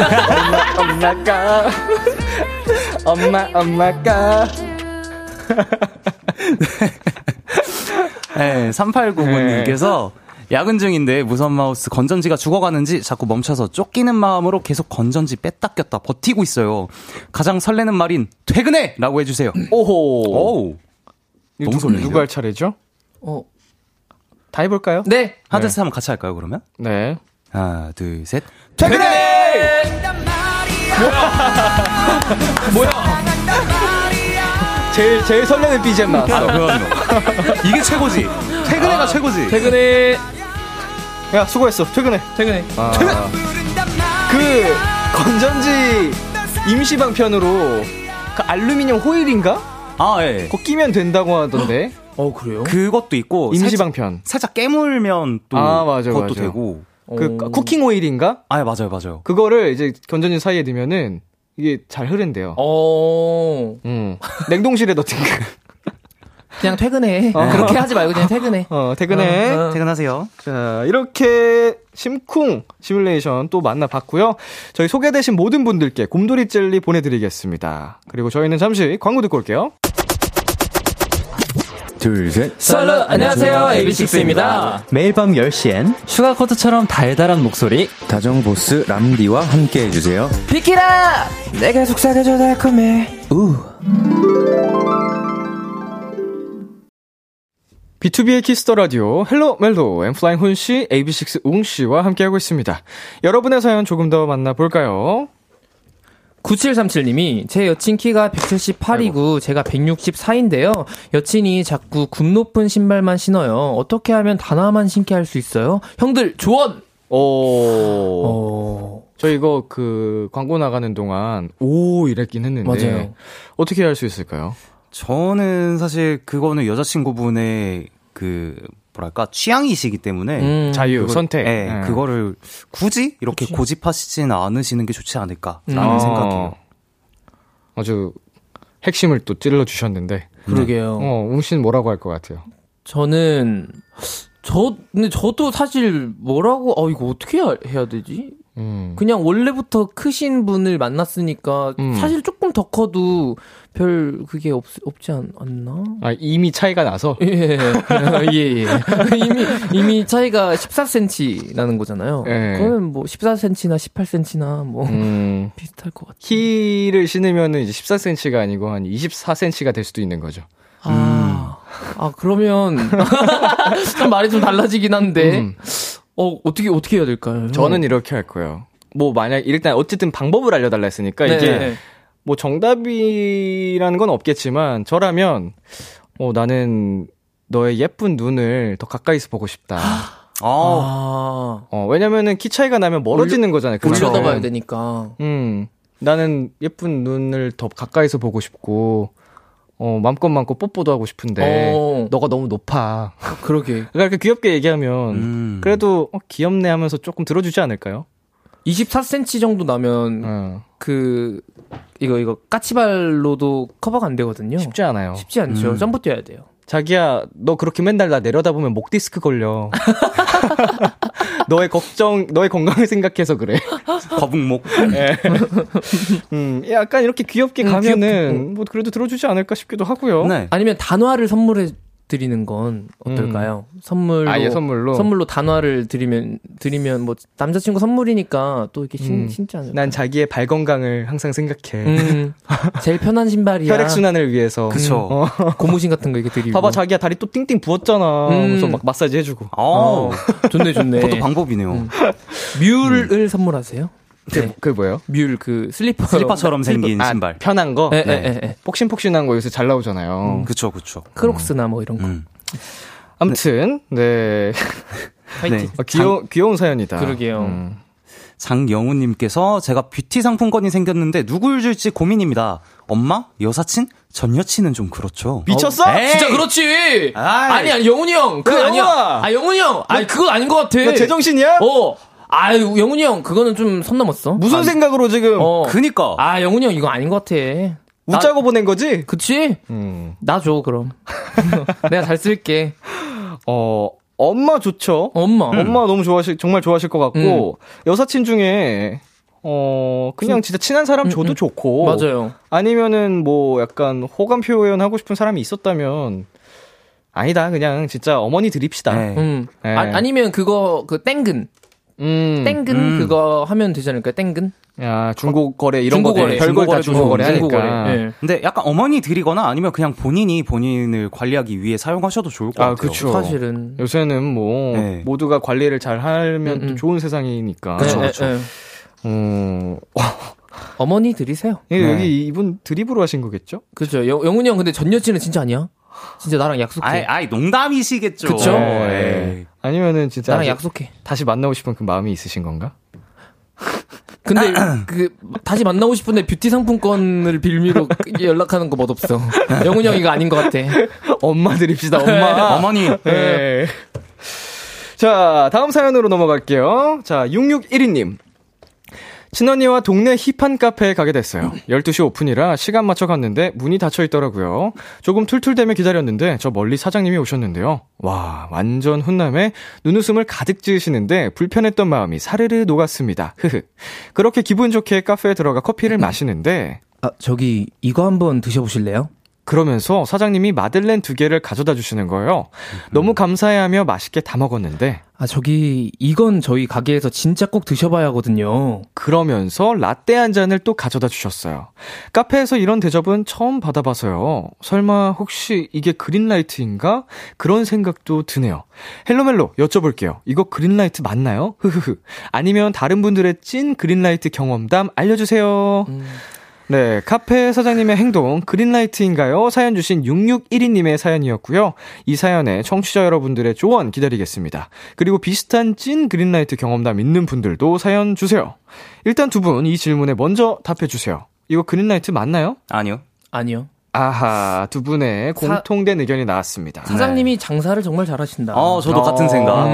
네, 3899님께서 야근 중인데 무선 마우스 건전지가 죽어가는지 자꾸 멈춰서 쫓기는 마음으로 계속 건전지 뺐다 꼈다 버티고 있어요. 가장 설레는 말인 퇴근해! 라고 해주세요. 오호. 너무 설레요. 누가 할 차례죠? 다 해볼까요? 네. 하나, 둘, 셋 한번 같이 할까요, 그러면? 네. 하나, 둘, 셋. 퇴근해! 뭐야? 제일 설레는 BGM 나왔어. 그럼요. 이게 최고지. 퇴근해가 최고지. 퇴근해. 야, 수고했어. 퇴근해. 그, 건전지 임시방편으로 그 알루미늄 호일인가? 예. 그거 끼면 된다고 하던데. 그래요? 그것도 있고 임시방편 살짝 깨물면 또 그것도 되고 그 쿠킹 오일인가? 맞아요. 그거를 이제 건전지 사이에 넣으면은 이게 잘 흐른대요. 냉동실에 넣든가. 그냥 퇴근해. 그렇게 하지 말고 그냥 퇴근해. 퇴근해. 퇴근하세요. 자, 이렇게 심쿵 시뮬레이션 또 만나봤고요. 저희 소개되신 모든 분들께 곰돌이 젤리 보내드리겠습니다. 그리고 저희는 잠시 광고 듣고 올게요. 둘, 셋. 썰러 안녕하세요. AB6IX입니다. 매일 밤 10시엔 슈가코드처럼 달달한 목소리 다정보스 람디와 함께 해주세요. 비키라! 내가 속삭여줘 달콤해. 우 B2B의 키스더라디오 헬로 멜로 엔플라잉 훈씨 AB6IX 웅씨와 함께하고 있습니다. 여러분의 사연 조금 더 만나볼까요? 9737님이 제 여친 키가 178이고 제가 164인데요. 여친이 자꾸 굽 높은 신발만 신어요. 어떻게 하면 단화만 신게 할 수 있어요? 형들 조언! 저 이거 그 광고 나가는 동안 이랬긴 했는데 맞아요. 어떻게 할 수 있을까요? 저는 사실 그거는 여자친구분의 그 뭐랄까 취향이시기 때문에 자유 선택. 그거를 굳이 이렇게 고집하시진 않으시는 게 좋지 않을까라는 생각이에요. 아주 핵심을 또 찔러 주셨는데. 그러게요. 웅씨는 뭐라고 할 것 같아요? 저는 근데 저도 사실 뭐라고 이거 어떻게 해야 되지? 그냥 원래부터 크신 분을 만났으니까 사실 조금 더 커도 별 그게 없지 않나? 아, 이미 차이가 나서? 예, 예. 이미 차이가 14cm 나는 거잖아요. 예. 그러면 뭐 14cm나 18cm나 뭐 비슷할 것 같아요. 키를 신으면은 이제 14cm가 아니고 한 24cm가 될 수도 있는 거죠. 아, 그러면 좀 말이 좀 달라지긴 한데. 어떻게 해야 될까요? 저는 이렇게 할 거예요. 뭐 만약 일단 어쨌든 방법을 알려달라 했으니까 네. 이게 뭐 정답이라는 건 없겠지만 저라면 나는 너의 예쁜 눈을 더 가까이서 보고 싶다. 왜냐면은 키 차이가 나면 멀어지는 거잖아요. 올려다봐야 되니까. 나는 예쁜 눈을 더 가까이서 보고 싶고. 마음껏 뽀뽀도 하고 싶은데 너가 너무 높아. 그러게. 그러니까 귀엽게 얘기하면 그래도 귀엽네 하면서 조금 들어주지 않을까요? 24cm 정도 나면 이거 까치발로도 커버가 안 되거든요. 쉽지 않아요. 쉽지 않죠. 점프 뛰어야 돼요. 자기야, 너 그렇게 맨날 나 내려다보면 목 디스크 걸려. 너의 건강을 생각해서 그래. 거북목. 네. 약간 이렇게 귀엽게 가면은 뭐 그래도 들어주지 않을까 싶기도 하고요. 네. 아니면 단화를 선물해 드리는 건 어떨까요? 선물로 단화를 드리면 뭐 남자친구 선물이니까 또 이렇게 신지 않을까요? 난 자기의 발 건강을 항상 생각해. 제일 편한 신발이야. 혈액 순환을 위해서. 그쵸. 고무신 같은 거 이렇게 드리고. 봐봐 자기야 다리 또 띵띵 부었잖아. 그래서 막 마사지 해주고. 좋네. 그것도 방법이네요. 뮬을 선물하세요? 네. 그 뭐예요? 뮬 그 슬리퍼처럼 생긴 신발. 편한 거? 네. 폭신폭신한 거 요새 잘 나오잖아요. 그쵸. 크록스나 뭐 이런 거. 아무튼 네. 화이팅. 네. 귀여운 사연이다. 그러게요. 장영우님께서 제가 뷰티 상품권이 생겼는데 누굴 줄지 고민입니다. 엄마? 여사친? 전 여친은 좀 그렇죠. 미쳤어? 에이. 진짜 그렇지. 아니 영훈이 형 그건 아니야. 아 영훈이 형 아니 그건 아닌 것 같아. 너 제정신이야? 아유, 영훈이 형, 그거는 좀 선 넘었어. 무슨 생각으로 지금? 그니까. 아, 영훈이 형, 이거 아닌 것 같아. 웃자고 보낸 거지? 그치? 나 줘, 그럼. 내가 잘 쓸게. 엄마 좋죠? 엄마. 엄마 너무 정말 좋아하실 것 같고, 여사친 중에, 그냥 진짜 친한 사람 줘도 좋고. 맞아요. 아니면은 뭐 약간 호감 표현하고 싶은 사람이 있었다면, 아니다, 그냥 진짜 어머니 드립시다. 아니면 그거, 그 땡근. 땡근 그거 하면 되지 않을까요? 땡근? 야 중고거래 이런 거 별걸 다 중고거래 하니까. 네. 근데 약간 어머니 드리거나 아니면 그냥 본인이 본인을 관리하기 위해 사용하셔도 좋을 것 같아요. 그렇죠. 사실은 요새는 뭐 모두가 관리를 잘 하면 좋은 세상이니까. 그렇죠. 어머니 드리세요. 여기 이분 드립으로 하신 거겠죠? 그렇죠. 영훈이 형 근데 전 여친은 진짜 아니야? 진짜 나랑 약속해. 아이 농담이시겠죠. 그쵸? 에이. 아니면은 진짜 나랑 약속해. 다시 만나고 싶은 그 마음이 있으신 건가? 근데 다시 만나고 싶은데 뷰티 상품권을 빌미로 연락하는 거 멋없어. 영훈이 형 이거 아닌 것 같아. 엄마 드립시다. 엄마. 어머니. 네. 자 다음 사연으로 넘어갈게요. 자 6612님. 친언니와 동네 힙한 카페에 가게 됐어요. 12시 오픈이라 시간 맞춰 갔는데 문이 닫혀있더라고요. 조금 툴툴대며 기다렸는데 저 멀리 사장님이 오셨는데요. 와 완전 훈남에 눈웃음을 가득 지으시는데 불편했던 마음이 사르르 녹았습니다. 그렇게 기분 좋게 카페에 들어가 커피를 마시는데 저기 이거 한번 드셔보실래요? 그러면서 사장님이 마들렌 2개를 가져다 주시는 거예요. 너무 감사해하며 맛있게 다 먹었는데 이건 저희 가게에서 진짜 꼭 드셔봐야 하거든요. 그러면서 라떼 한 잔을 또 가져다 주셨어요. 카페에서 이런 대접은 처음 받아봐서요. 설마 혹시 이게 그린라이트인가? 그런 생각도 드네요. 헬로멜로 여쭤볼게요. 이거 그린라이트 맞나요? 아니면 다른 분들의 찐 그린라이트 경험담 알려주세요. 네, 카페 사장님의 행동 그린라이트인가요? 사연 주신 6612님의 사연이었고요. 이 사연에 청취자 여러분들의 조언 기다리겠습니다. 그리고 비슷한 찐 그린라이트 경험담 있는 분들도 사연 주세요. 일단 두 분 이 질문에 먼저 답해주세요. 이거 그린라이트 맞나요? 아니요. 아하, 두 분의 공통된 의견이 나왔습니다. 사장님이 장사를 정말 잘하신다. 저도 같은 생각.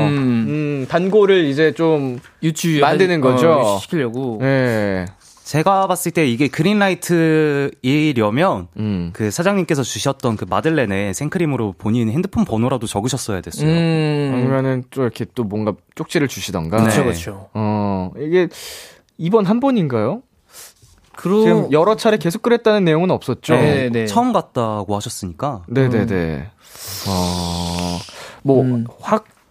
단골을 이제 좀 유치 만드는 거죠. 시키려고. 네. 제가 봤을 때 이게 그린라이트이려면 그 사장님께서 주셨던 그 마들렌에 생크림으로 본인 핸드폰 번호라도 적으셨어야 됐어요. 아니면은 또 이렇게 또 뭔가 쪽지를 주시던가. 그렇죠, 네. 그렇죠. 이게 이번 한 번인가요? 지금 여러 차례 계속 그랬다는 내용은 없었죠. 네, 네. 처음 봤다고 하셨으니까. 네네네. 뭐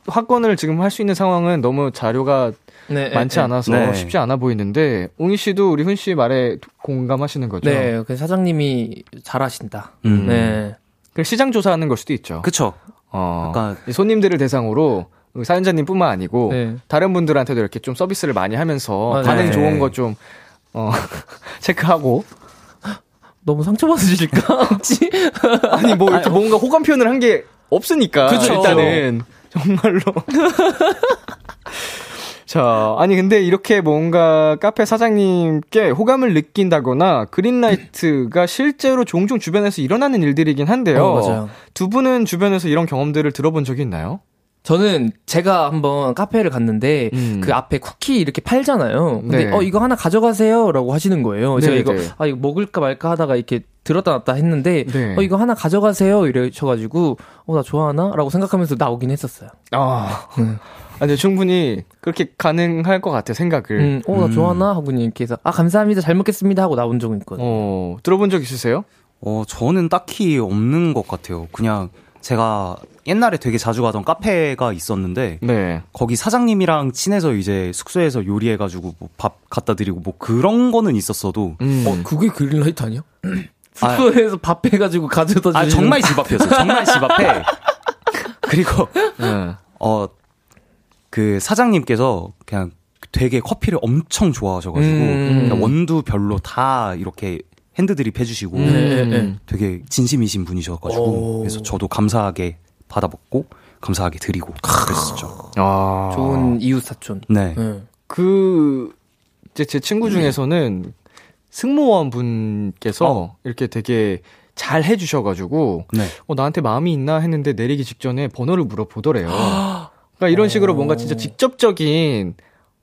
확건을 지금 할 수 있는 상황은 너무 자료가 네, 많지 않아서 네. 쉽지 않아 보이는데 웅이 씨도 우리 훈 씨 말에 공감하시는 거죠? 네, 그 사장님이 잘하신다. 네, 그 시장 조사하는 걸 수도 있죠. 그렇죠. 그러니까 손님들을 대상으로 사연자님뿐만 아니고 네. 다른 분들한테도 이렇게 좀 서비스를 많이 하면서 반응 네. 좋은 거 좀 체크하고. 너무 상처받으실까? 혹시? 아니 뭐 이렇게 뭔가 호감 표현을 한 게 없으니까. 그쵸. 일단은 정말로. 자, 아니, 근데 이렇게 뭔가 카페 사장님께 호감을 느낀다거나 그린라이트가 실제로 종종 주변에서 일어나는 일들이긴 한데요. 맞아요. 두 분은 주변에서 이런 경험들을 들어본 적이 있나요? 저는 제가 한번 카페를 갔는데 그 앞에 쿠키 이렇게 팔잖아요. 근데 네. 이거 하나 가져가세요 라고 하시는 거예요. 제가 이거 이거 먹을까 말까 하다가 이렇게 들었다 놨다 했는데 네. 이거 하나 가져가세요 이러셔가지고 나 좋아하나? 라고 생각하면서 나오긴 했었어요. 아, 아니 충분히 그렇게 가능할 것 같아요. 생각을. 나 좋아하나? 하고 이렇게 해서 감사합니다 잘 먹겠습니다 하고 나온 적은 있거든요. 들어본 적 있으세요? 저는 딱히 없는 것 같아요. 그냥 제가 옛날에 되게 자주 가던 카페가 있었는데 네. 거기 사장님이랑 친해서 이제 숙소에서 요리해가지고 뭐 밥 갖다 드리고 뭐 그런 거는 있었어도 그게 그린라이트 아니야? 숙소에서 밥 해가지고 가져다 주는 정말 집 앞이었어요. 정말 집 앞에. 그리고 그 사장님께서 그냥 되게 커피를 엄청 좋아하셔가지고 원두 별로 다 이렇게 핸드드립 해주시고 되게 진심이신 분이셔가지고 그래서 저도 감사하게 받아먹고 감사하게 드리고 그랬었죠. 좋은 이웃사촌. 네. 그 제 친구 중에서는 승무원 분께서 이렇게 되게 잘 해주셔가지고 네. 나한테 마음이 있나 했는데 내리기 직전에 번호를 물어보더래요. 그러니까 이런 식으로 뭔가 진짜 직접적인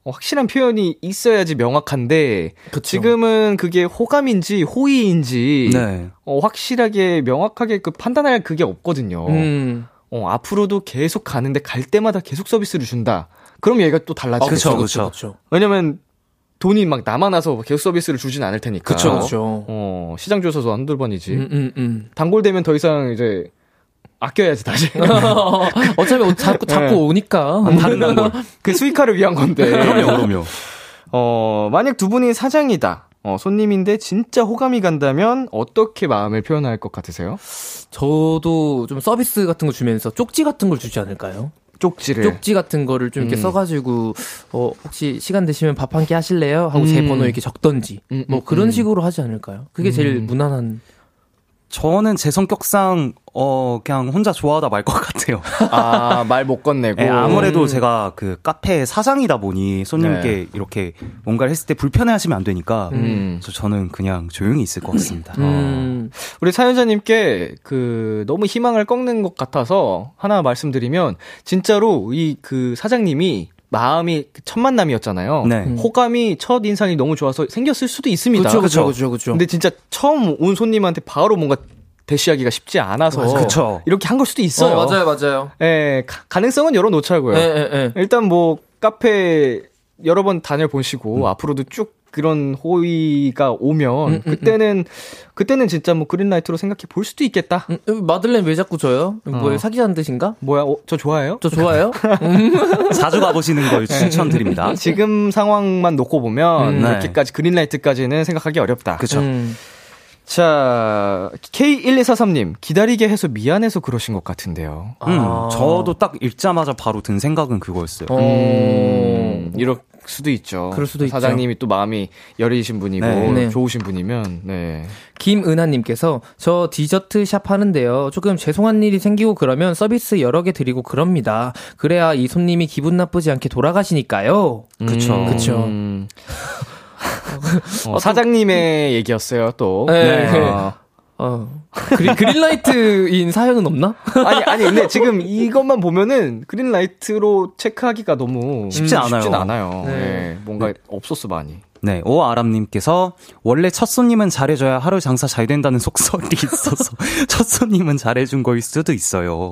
확실한 표현이 있어야지 명확한데 그쵸. 지금은 그게 호감인지 호의인지 네. 확실하게 명확하게 그 판단할 그게 없거든요. 앞으로도 계속 가는데 갈 때마다 계속 서비스를 준다. 그럼 얘가 또 달라지겠죠. 그렇죠. 왜냐면 돈이 막 남아나서 계속 서비스를 주진 않을 테니까. 그렇죠. 시장 조사도 한두 번이지. 단골되면 더 이상 이제 아껴야지 다시. 어차피 자꾸 오니까 다른 걸. 그 수익화를 위한 건데. 그럼요. 만약 두 분이 사장이다. 손님인데 진짜 호감이 간다면 어떻게 마음을 표현할 것 같으세요? 저도 좀 서비스 같은 거 주면서 쪽지 같은 걸 주지 않을까요? 쪽지 같은 거를 좀 이렇게 써가지고 혹시 시간 되시면 밥 한 끼 하실래요? 하고 제 번호 이렇게 적던지 뭐 그런 식으로 하지 않을까요? 그게 제일 무난한. 저는 제 성격상 그냥 혼자 좋아하다 말 것 같아요. 말 못 건네고. 네, 아무래도 제가 그 카페 사장이다 보니 손님께 네. 이렇게 뭔가를 했을 때 불편해하시면 안 되니까 저는 그냥 조용히 있을 것 같습니다. 우리 사연자님께 그 너무 희망을 꺾는 것 같아서 하나 말씀드리면 진짜로 이 그 사장님이 마음이 첫 만남이었잖아요. 네. 호감이 첫 인상이 너무 좋아서 생겼을 수도 있습니다. 그렇죠. 근데 진짜 처음 온 손님한테 바로 뭔가 대시하기가 쉽지 않아서 그쵸. 이렇게 한 걸 수도 있어요. 맞아요. 예, 가능성은 열어놓자고요. 네. 일단 뭐 카페 여러 번 다녀보시고 앞으로도 쭉 그런 호의가 오면 그때는 진짜 뭐 그린라이트로 생각해 볼 수도 있겠다. 마들렌 왜 자꾸 줘요? 뭐예요? 사귀자는 뜻인가? 뭐야? 저 좋아해요? 자주 가보시는 걸 추천드립니다. 지금 상황만 놓고 보면 이렇게까지 그린라이트까지는 생각하기 어렵다. 그렇죠. 자, K1243님, 기다리게 해서 미안해서 그러신 것 같은데요. 저도 딱 읽자마자 바로 든 생각은 그거였어요. 이럴 수도 있죠. 그럴 수도 있죠. 사장님이 또 마음이 여리신 분이고 네. 좋으신 분이면. 네. 김은하님께서 저 디저트 샵 하는데요. 조금 죄송한 일이 생기고 그러면 서비스 여러 개 드리고 그럽니다. 그래야 이 손님이 기분 나쁘지 않게 돌아가시니까요. 그쵸. 사장님의 얘기였어요, 또. 네. 그린라이트인 사연은 없나? 아니, 근데 지금 이것만 보면은 그린라이트로 체크하기가 너무 쉽진 않아요. 네. 뭔가 없었어, 많이. 네, 오아람님께서 원래 첫 손님은 잘해줘야 하루 장사 잘 된다는 속설이 있어서 첫 손님은 잘해준 거일 수도 있어요.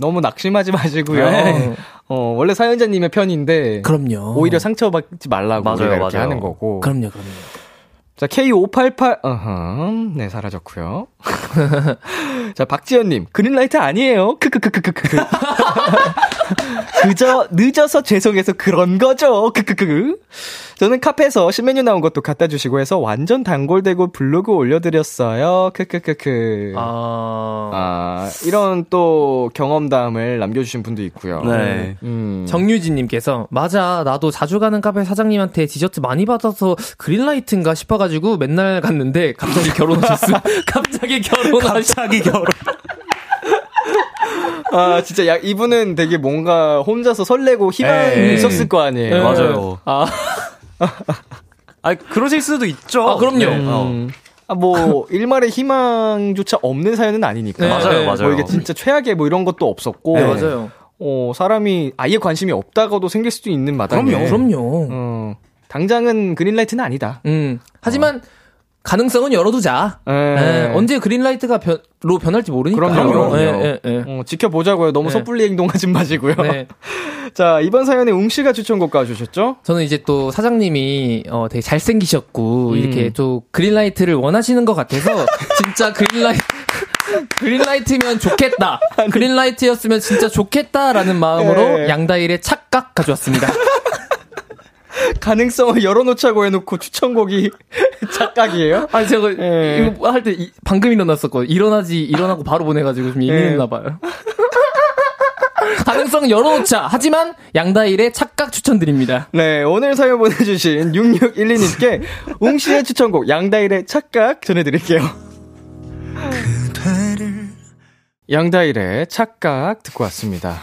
너무 낙심하지 마시고요. 네. 원래 사연자님의 편인데, 그럼요. 오히려 상처받지 말라고 맞아요, 이렇게 하는 거고. 그럼요, 그럼요. 자, K588, 네, 사라졌고요. 자, 박지연님, 그린라이트 아니에요. 크크크크크크. 늦어서 죄송해서 그런 거죠. 크크크크. 저는 카페에서 신메뉴 나온 것도 갖다 주시고 해서 완전 단골되고 블로그 올려드렸어요. 크크크크. 이런 또 경험담을 남겨주신 분도 있고요. 네. 정유진님께서, 맞아, 나도 자주 가는 카페 사장님한테 디저트 많이 받아서 그린라이트인가 싶어가지고 맨날 갔는데 갑자기 결혼하셨어. 갑자기 결혼. 아, 진짜 이분은 되게 뭔가 혼자서 설레고 희망이 있었을 거 아니에요. 맞아요. 그러실 수도 있죠. 아, 그럼요. 네. 뭐 일말의 희망조차 없는 사연은 아니니까. 네. 맞아요, 맞아요. 뭐 이게 진짜 최악의 뭐 이런 것도 없었고. 네, 맞아요. 사람이 아예 관심이 없다고도 생길 수도 있는 마당에. 그럼요, 그럼요. 당장은 그린라이트는 아니다. 하지만 가능성은 열어두자. 언제 그린라이트가 로 변할지 모르니까. 그럼요. 지켜보자고요. 너무 섣불리 행동하지 마시고요. 네. 자, 이번 사연에 웅씨가 추천곡가 주셨죠? 저는 이제 또 사장님이 되게 잘생기셨고 이렇게 또 그린라이트를 원하시는 것 같아서 진짜 그린라이트면 좋겠다. 그린라이트였으면 진짜 좋겠다라는 마음으로 양다일의 착각 가져왔습니다. 가능성을 열어놓자고 해놓고 추천곡이 착각이에요? 아니, 제가 이거 할 때 방금 일어났었거든요. 일어나고 바로 보내가지고 좀 예민했나봐요. 가능성 열어놓자. 하지만 양다일의 착각 추천드립니다. 네, 오늘 사연 보내주신 6612님께 웅씨의 추천곡 양다일의 착각 전해드릴게요. 양다일의 착각 듣고 왔습니다.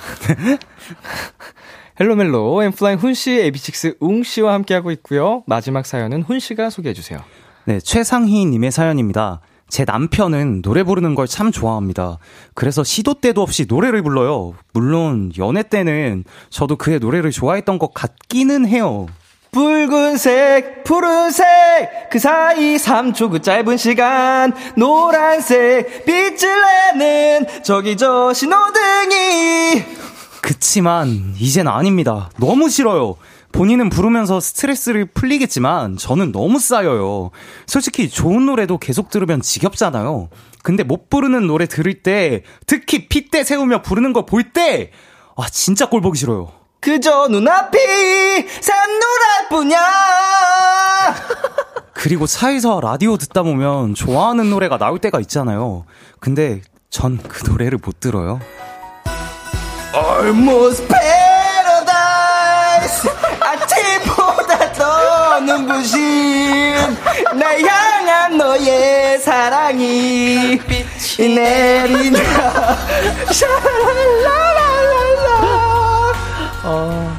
헬로멜로 엔플라잉 훈씨, AB6IX 웅씨와 함께하고 있고요. 마지막 사연은 훈씨가 소개해주세요. 네, 최상희님의 사연입니다. 제 남편은 노래 부르는 걸 참 좋아합니다. 그래서 시도 때도 없이 노래를 불러요. 물론 연애 때는 저도 그의 노래를 좋아했던 것 같기는 해요. 붉은색, 푸른색, 그 사이 3초 그 짧은 시간, 노란색, 빛을 내는 저기 저 신호등이. 그치만 이젠 아닙니다. 너무 싫어요. 본인은 부르면서 스트레스를 풀리겠지만 저는 너무 쌓여요. 솔직히 좋은 노래도 계속 들으면 지겹잖아요. 근데 못 부르는 노래 들을 때, 특히 핏대 세우며 부르는 거 볼 때, 아, 진짜 꼴 보기 싫어요. 그저 눈앞이 샛노랄 뿐이야. 그리고 차에서 라디오 듣다 보면 좋아하는 노래가 나올 때가 있잖아요. 근데 전 그 노래를 못 들어요. Almost paradise. 아침보다 더 눈부신 나 향한 너의 사랑이 빛이 내린다. 샤랄랄랄라.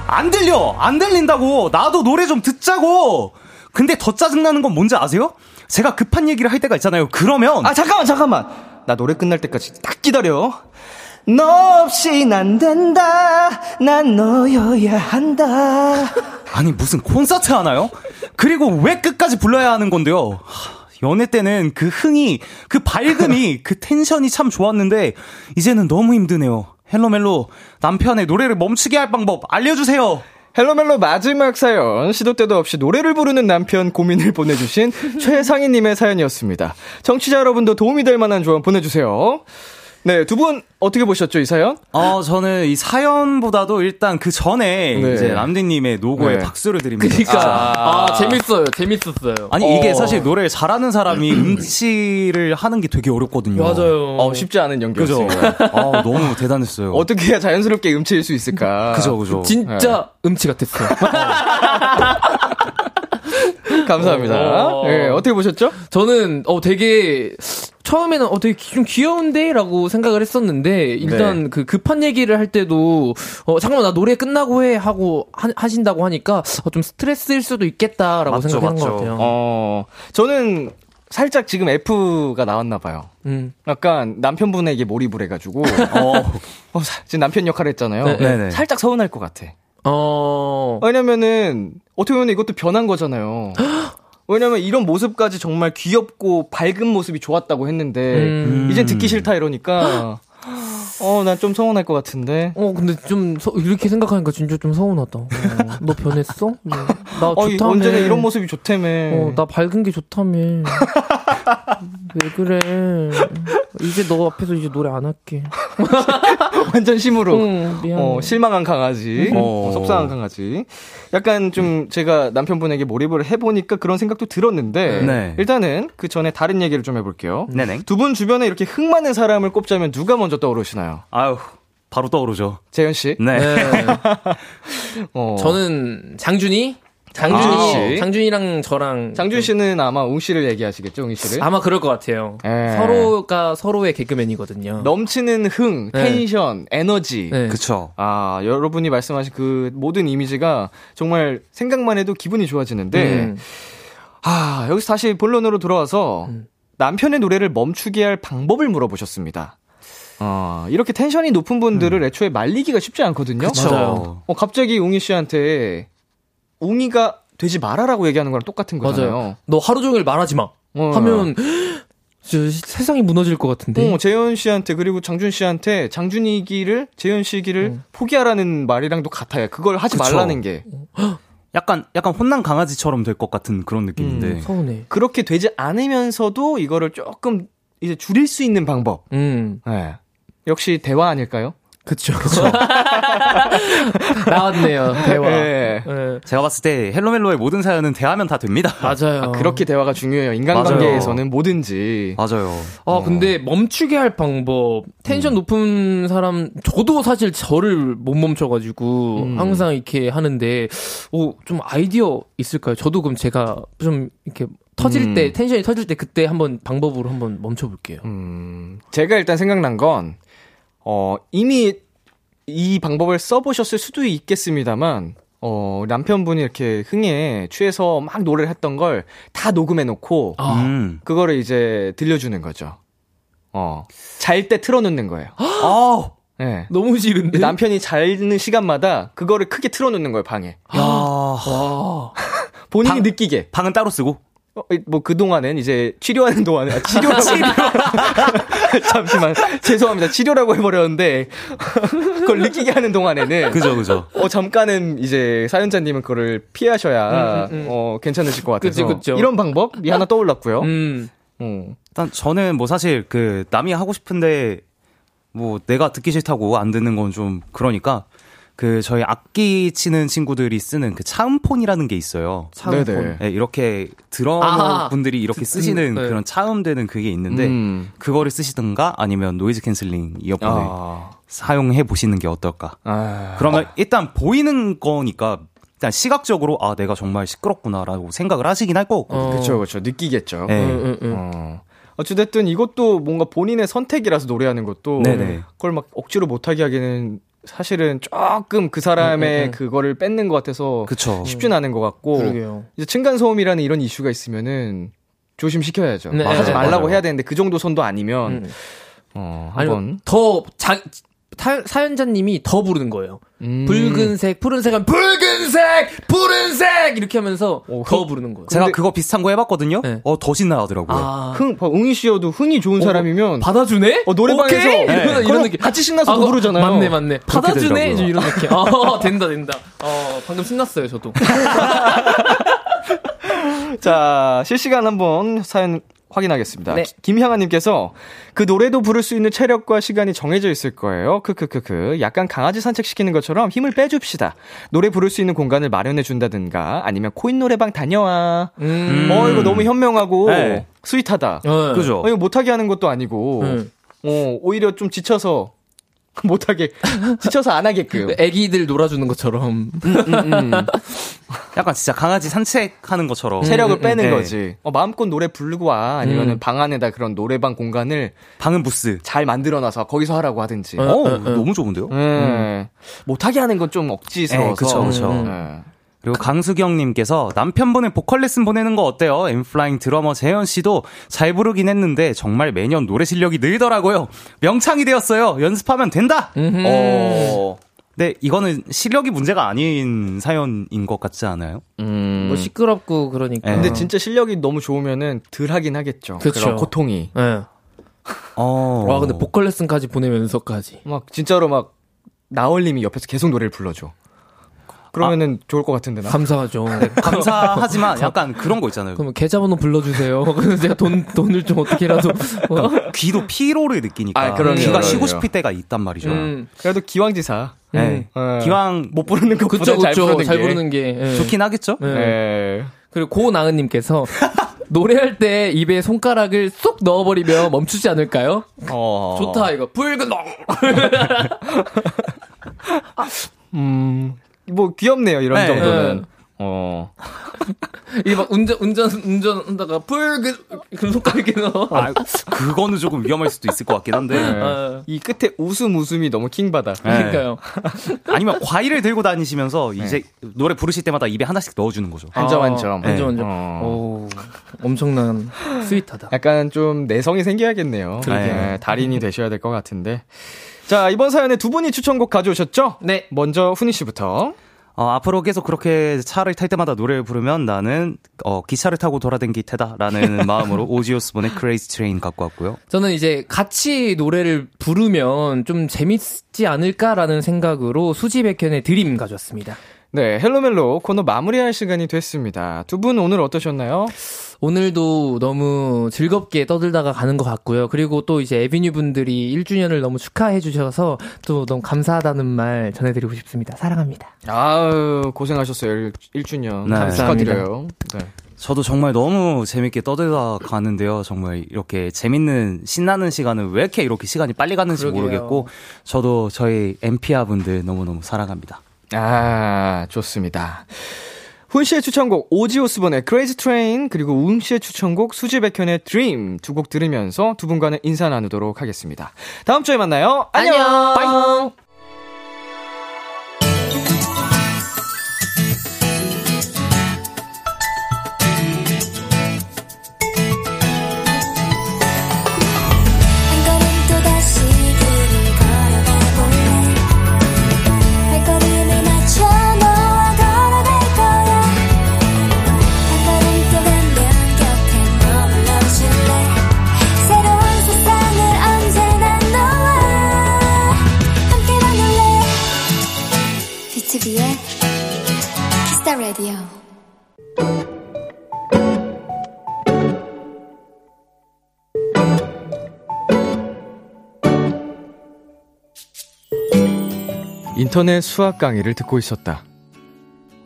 안 들려! 안 들린다고! 나도 노래 좀 듣자고! 근데 더 짜증나는 건 뭔지 아세요? 제가 급한 얘기를 할 때가 있잖아요. 그러면 잠깐만! 나 노래 끝날 때까지 딱 기다려. 너 없이 난 된다. 난 너여야 한다. 아니, 무슨 콘서트 하나요? 그리고 왜 끝까지 불러야 하는 건데요? 연애 때는 그 흥이, 그 밝음이, 그 텐션이 참 좋았는데 이제는 너무 힘드네요. 헬로멜로 남편의 노래를 멈추게 할 방법 알려주세요. 헬로멜로 마지막 사연, 시도 때도 없이 노래를 부르는 남편 고민을 보내주신 최상희님의 사연이었습니다. 청취자 여러분도 도움이 될 만한 조언 보내주세요. 네, 두 분 어떻게 보셨죠, 이 사연? 저는 이 사연보다도 일단 그 전에 이제 람디님의 노고에 박수를 드립니다. 그러니까 재밌었어요. 아니, 이게 사실 노래를 잘하는 사람이 음치를 하는 게 되게 어렵거든요. 맞아요. 쉽지 않은 연기였어요. 너무 대단했어요. 어떻게 해야 자연스럽게 음치일 수 있을까? 그죠. 진짜 음치 같았어요. 감사합니다. 네, 어떻게 보셨죠? 저는 되게 처음에는 되게 좀 귀여운데라고 생각을 했었는데 일단 그 급한 얘기를 할 때도 잠깐만 나 노래 끝나고 해 하고 하신다고 하니까 좀 스트레스일 수도 있겠다라고 생각한 것 같아요. 저는 살짝 지금 F가 나왔나 봐요. 약간 남편분에게 몰입을 해가지고 지금 남편 역할을 했잖아요. 살짝 서운할 것 같아. 왜냐면은 어떻게 보면 이것도 변한 거잖아요. 왜냐면 이런 모습까지 정말 귀엽고 밝은 모습이 좋았다고 했는데 이젠 듣기 싫다 이러니까 난 좀 서운할 것 같은데. 근데 좀 이렇게 생각하니까 진짜 좀 서운하다. 너 변했어? 네. 나 좋다며. 언제나 이런 모습이 좋다며. 나 밝은 게 좋다며. 왜 그래? 이제 너 앞에서 이제 노래 안 할게. 완전 심으로. 미안해. 실망한 강아지. 속상한 강아지. 약간 좀 제가 남편분에게 몰입을 해보니까 그런 생각도 들었는데 네. 일단은 그 전에 다른 얘기를 좀 해볼게요. 두 분 주변에 이렇게 흥 많은 사람을 꼽자면 누가 먼저 떠오르시나요? 아유, 바로 떠오르죠. 재현 씨. 네. 네. 저는 장준이. 장준이 씨. 장준이랑 저랑. 장준 씨는 아마 웅 씨를 얘기하시겠죠, 웅 씨를? 아마 그럴 것 같아요. 에. 서로가 서로의 개그맨이거든요. 넘치는 흥, 텐션, 네. 에너지. 네. 그쵸. 아, 여러분이 말씀하신 그 모든 이미지가 정말 생각만 해도 기분이 좋아지는데, 아, 여기서 다시 본론으로 돌아와서 남편의 노래를 멈추게 할 방법을 물어보셨습니다. 이렇게 텐션이 높은 분들을 애초에 말리기가 쉽지 않거든요. 그쵸. 갑자기 웅이 씨한테 웅이가 되지 마라라고 얘기하는 거랑 똑같은 거잖아요. 맞아요. 너 하루 종일 말하지 마 하면 세상이 무너질 것 같은데. 재현 씨한테 그리고 장준 씨한테 장준이기를 재현 씨기를 포기하라는 말이랑도 같아요. 그걸 하지 그쵸. 말라는 게. 약간 혼난 강아지처럼 될 것 같은 그런 느낌인데. 서운해. 그렇게 되지 않으면서도 이거를 조금 이제 줄일 수 있는 방법. 네. 역시 대화 아닐까요? 그쵸. 그쵸. 나왔네요. 대화. 네. 네. 제가 봤을 때 헬로멜로의 모든 사연은 대화면 다 됩니다. 맞아요. 그렇게 대화가 중요해요. 인간관계에서는 맞아요. 뭐든지. 맞아요. 근데 멈추게 할 방법. 텐션 높은 사람 저도 사실 저를 못 멈춰가지고 항상 이렇게 하는데 좀 아이디어 있을까요? 저도 그럼 제가 좀 이렇게 터질 때 텐션이 터질 때 그때 한번 방법으로 한번 멈춰볼게요. 제가 일단 생각난 건 이미 이 방법을 써보셨을 수도 있겠습니다만 남편분이 이렇게 흥에 취해서 막 노래를 했던 걸 다 녹음해놓고 그거를 이제 들려주는 거죠. 잘 때 틀어놓는 거예요. 네. 너무 싫은데 남편이 자는 시간마다 그거를 크게 틀어놓는 거예요 방에. 본인이 느끼게. 방은 따로 쓰고. 그동안엔 이제 치료하는 동안에, 잠시만. 죄송합니다. 치료라고 해버렸는데, 그걸 느끼게 하는 동안에는. 그죠. 잠깐은 이제 사연자님은 그거를 피하셔야, 괜찮으실 것 같아서. 그죠. 이런 방법이 하나 떠올랐고요. 일단 저는 사실 남이 하고 싶은데, 내가 듣기 싫다고 안 듣는 건 좀 그러니까. 저희 악기 치는 친구들이 쓰는 차음폰이라는 게 있어요. 차음폰. 네, 이렇게 드러머 분들이 이렇게 쓰시는 그런 차음되는 그게 있는데, 그거를 쓰시든가 아니면 노이즈 캔슬링 이어폰을 사용해 보시는 게 어떨까. 그러면 일단 보이는 거니까, 일단 시각적으로, 내가 정말 시끄럽구나라고 생각을 하시긴 할 거고. 그쵸. 느끼겠죠. 네. 어찌됐든 이것도 뭔가 본인의 선택이라서 노래하는 것도, 네네. 그걸 막 억지로 못하게 하기는 사실은 조금 그 사람의 그거를 뺏는 것 같아서 그쵸. 쉽진 않은 것 같고 그러게요. 이제 층간소음이라는 이런 이슈가 있으면은 조심시켜야죠. 네. 하지 말라고 해야 되는데 그 정도 선도 아니면 한번 더 사연자님이 더 부르는 거예요. 붉은색, 푸른색 하면 붉은색, 푸른색 이렇게 하면서 더 부르는 거예요. 제가 그거 비슷한 거 해봤거든요. 네. 더 신나더라고요. 응이 씨여도 흥이 좋은 사람이면 받아주네? 노래방에서 오케이? 이런 느낌. 같이 신나서 부르잖아요. 맞네. 받아주네? 이런 느낌. 된다. 방금 신났어요 저도. 자, 실시간 한번 사연 확인하겠습니다. 네. 김향아님께서 그 노래도 부를 수 있는 체력과 시간이 정해져 있을 거예요. 약간 강아지 산책시키는 것처럼 힘을 빼줍시다. 노래 부를 수 있는 공간을 마련해준다든가 아니면 코인 노래방 다녀와. 이거 너무 현명하고 네. 스윗하다. 네. 그죠? 이거 못하게 하는 것도 아니고 오히려 좀 지쳐서 못하게 지쳐서 안 하게끔 애기들 놀아주는 것처럼 약간 진짜 강아지 산책하는 것처럼 체력을 빼는 거지. 마음껏 노래 부르고 와 아니면은 방 안에다 그런 노래방 공간을 방은 부스 잘 만들어놔서 거기서 하라고 하든지. 너무 좋은데요? 못하게 하는 건 좀 억지스러워서. 그쵸. 그리고 강수경님께서 남편분의 보컬 레슨 보내는 거 어때요? 엔플라잉 드러머 재현 씨도 잘 부르긴 했는데 정말 매년 노래 실력이 늘더라고요. 명창이 되었어요. 연습하면 된다. 근데 이거는 실력이 문제가 아닌 사연인 것 같지 않아요? 뭐 시끄럽고 그러니까. 네. 근데 진짜 실력이 너무 좋으면은 덜 하긴 하겠죠. 그렇죠. 고통이. 네. 와 근데 보컬 레슨까지 보내면서까지. 막 진짜로 막 나얼님이 옆에서 계속 노래를 불러줘. 그러면은 좋을 것 같은데. 나. 감사하죠. 네, 감사하지만 약간 그런 거 있잖아요. 그럼 계좌번호 불러주세요. 그래서 제가 돈을 좀 어떻게라도 그러니까 귀도 피로를 느끼니까. 아, 그러네요, 귀가 그러네요. 쉬고 싶을 때가 있단 말이죠. 그래도 기왕지사. 네. 기왕 못 부르는 것보다 잘 부르는 게 네. 좋긴 하겠죠. 네. 네. 그리고 고나은님께서 노래할 때 입에 손가락을 쏙 넣어버리면 멈추지 않을까요? 좋다 이거. 붉은 놈. 뭐 귀엽네요 이런 네, 정도는. 네. 이게 막 운전하다가 붉은 손가락이 넣어. 아, 그거는 조금 위험할 수도 있을 것 같긴 한데. 네. 이 끝에 웃음이 너무 킹받아. 그러니까요. 네. 아니면 과일을 들고 다니시면서 네. 이제 노래 부르실 때마다 입에 하나씩 넣어주는 거죠. 한 점 한 점. 한 점 한 점. 오, 엄청난 스윗하다. 약간 좀 내성이 생겨야겠네요. 네, 달인이 되셔야 될 것 같은데. 자, 이번 사연에 두 분이 추천곡 가져오셨죠? 네. 먼저 훈이 씨부터. 앞으로 계속 그렇게 차를 탈 때마다 노래를 부르면 나는 기차를 타고 돌아댕길 테다라는 마음으로 오지오스본의 Crazy Train 갖고 왔고요. 저는 이제 같이 노래를 부르면 좀 재밌지 않을까라는 생각으로 수지 백현의 드림 가져왔습니다. 네, 헬로멜로 코너 마무리할 시간이 됐습니다. 두 분 오늘 어떠셨나요? 오늘도 너무 즐겁게 떠들다가 가는 것 같고요. 그리고 또 이제 에비뉴 분들이 1주년을 너무 축하해 주셔서 또 너무 감사하다는 말 전해드리고 싶습니다. 사랑합니다. 아유, 고생하셨어요. 1주년. 네. 감사합니다. 축하드려요. 네. 저도 정말 너무 재밌게 떠들다 가는데요. 정말 이렇게 재밌는 신나는 시간은 왜 이렇게 시간이 빨리 가는지 그러게요. 모르겠고 저도 저희 엠피아 분들 너무너무 사랑합니다. 아, 좋습니다. 훈 씨의 추천곡 오지오스본의 Crazy Train 그리고 웅 씨의 추천곡 수지 백현의 Dream 두 곡 들으면서 두 분과는 인사 나누도록 하겠습니다. 다음 주에 만나요. 안녕. 바이. 인터넷 수학 강의를 듣고 있었다.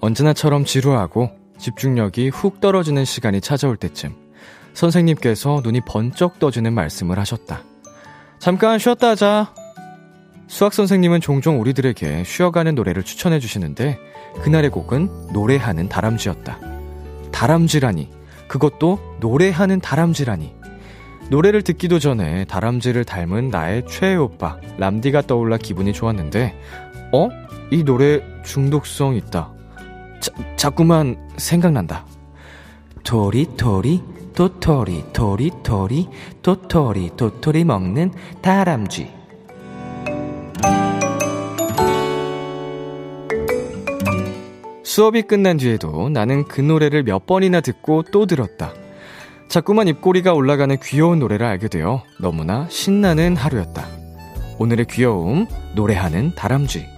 언제나처럼 지루하고 집중력이 훅 떨어지는 시간이 찾아올 때쯤 선생님께서 눈이 번쩍 떠지는 말씀을 하셨다. 잠깐 쉬었다 하자. 수학 선생님은 종종 우리들에게 쉬어가는 노래를 추천해 주시는데 그날의 곡은 노래하는 다람쥐였다. 다람쥐라니, 그것도 노래하는 다람쥐라니. 노래를 듣기도 전에 다람쥐를 닮은 나의 최애 오빠 람디가 떠올라 기분이 좋았는데 이 노래 중독성 있다. 자꾸만 생각난다. 토리토리 도토리 토리토리 도토리 도토리 먹는 다람쥐. 수업이 끝난 뒤에도 나는 그 노래를 몇 번이나 듣고 또 들었다. 자꾸만 입꼬리가 올라가는 귀여운 노래를 알게 되어 너무나 신나는 하루였다. 오늘의 귀여움, 노래하는 다람쥐.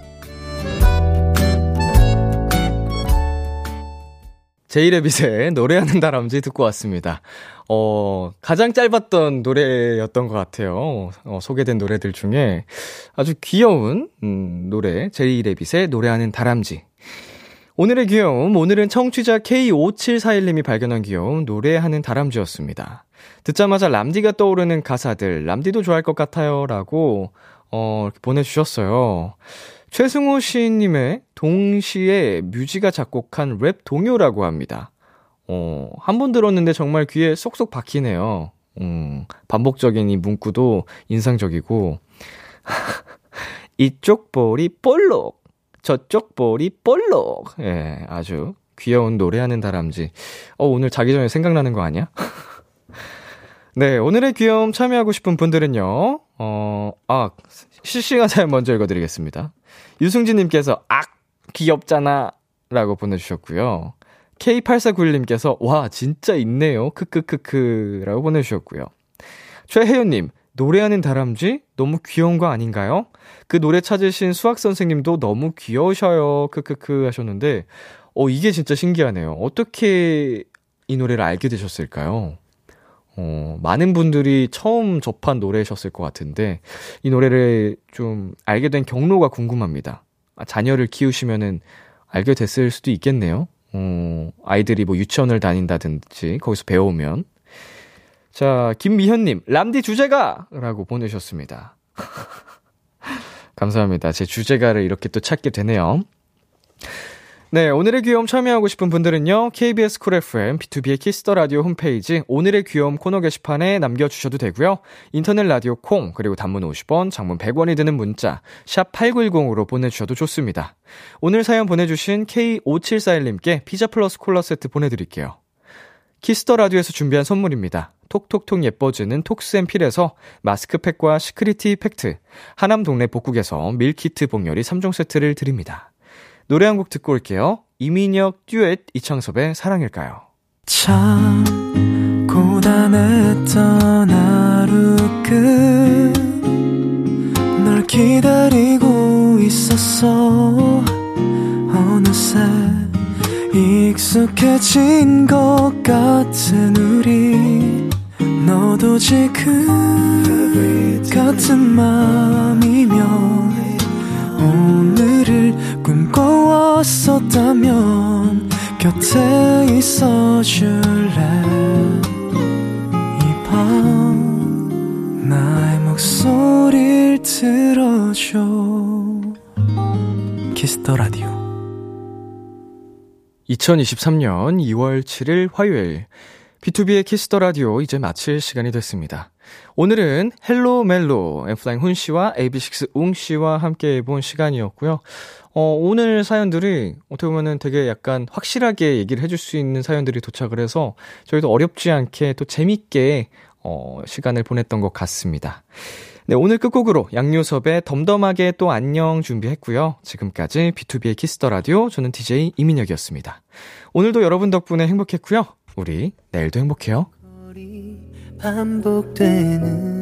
제이레빗의 노래하는 다람쥐 듣고 왔습니다. 가장 짧았던 노래였던 것 같아요. 소개된 노래들 중에 아주 귀여운 노래, 제이레빗의 노래하는 다람쥐. 오늘의 귀여움, 오늘은 청취자 K5741님이 발견한 귀여움, 노래하는 다람쥐였습니다. 듣자마자 람디가 떠오르는 가사들, 람디도 좋아할 것 같아요 라고 이렇게 보내주셨어요. 최승호 시인님의 동시에 뮤지가 작곡한 랩 동요라고 합니다. 한 번 들었는데 정말 귀에 쏙쏙 박히네요. 반복적인 이 문구도 인상적이고 이쪽 볼이 볼록 저쪽 볼이 볼록. 예, 아주 귀여운 노래하는 다람쥐. 오늘 자기 전에 생각나는 거 아니야? 네, 오늘의 귀여움 참여하고 싶은 분들은요. 실시간 사연 먼저 읽어드리겠습니다. 유승진님께서 귀엽잖아 라고 보내주셨고요. K8491님께서 와 진짜 있네요 크크크크 라고 보내주셨고요. 최혜윤님, 노래하는 다람쥐 너무 귀여운 거 아닌가요? 그 노래 찾으신 수학선생님도 너무 귀여우셔요 크크크 하셨는데 이게 진짜 신기하네요. 어떻게 이 노래를 알게 되셨을까요? 많은 분들이 처음 접한 노래셨을 것 같은데 이 노래를 좀 알게 된 경로가 궁금합니다. 자녀를 키우시면은 알게 됐을 수도 있겠네요. 아이들이 뭐 유치원을 다닌다든지 거기서 배우면. 자, 김미현님, 람디 주제가! 라고 보내셨습니다. 감사합니다. 제 주제가를 이렇게 또 찾게 되네요. 네, 오늘의 귀여움 참여하고 싶은 분들은요. KBS Cool FM, B2B의 키스더 라디오 홈페이지 오늘의 귀여움 코너 게시판에 남겨주셔도 되고요. 인터넷 라디오 콩, 그리고 단문 50원, 장문 100원이 드는 문자 샵 8910으로 보내주셔도 좋습니다. 오늘 사연 보내주신 K5741님께 피자 플러스 콜라 세트 보내드릴게요. 키스더 라디오에서 준비한 선물입니다. 톡톡톡 예뻐지는 톡스앤필에서 마스크팩과 시크릿티 팩트, 하남 동네 복국에서 밀키트 복요리 3종 세트를 드립니다. 노래 한 곡 듣고 올게요. 이민혁 듀엣 이창섭의 사랑일까요. 참 고단했던 하루 끝 널 기다리고 있었어. 어느새 익숙해진 것 같은 우리 너도 지금 같은 맘이면 오늘을 꿈꿔왔었다면 곁에 있어줄래. 이 밤 나의 목소리를 들어줘. 키스 더 라디오 2023년 2월 7일 화요일 B2B의 키스 더 라디오 이제 마칠 시간이 됐습니다. 오늘은 헬로 멜로 엔플라잉 훈 씨와 AB6IX 웅 씨와 함께 해본 시간이었고요. 오늘 사연들이 어떻게 보면은 되게 약간 확실하게 얘기를 해줄 수 있는 사연들이 도착을 해서 저희도 어렵지 않게 또 재밌게 시간을 보냈던 것 같습니다. 네, 오늘 끝곡으로 양요섭의 덤덤하게 또 안녕 준비했고요. 지금까지 B2B의 키스 더 라디오, 저는 DJ 이민혁이었습니다. 오늘도 여러분 덕분에 행복했고요. 우리 내일도 행복해요. 반복되는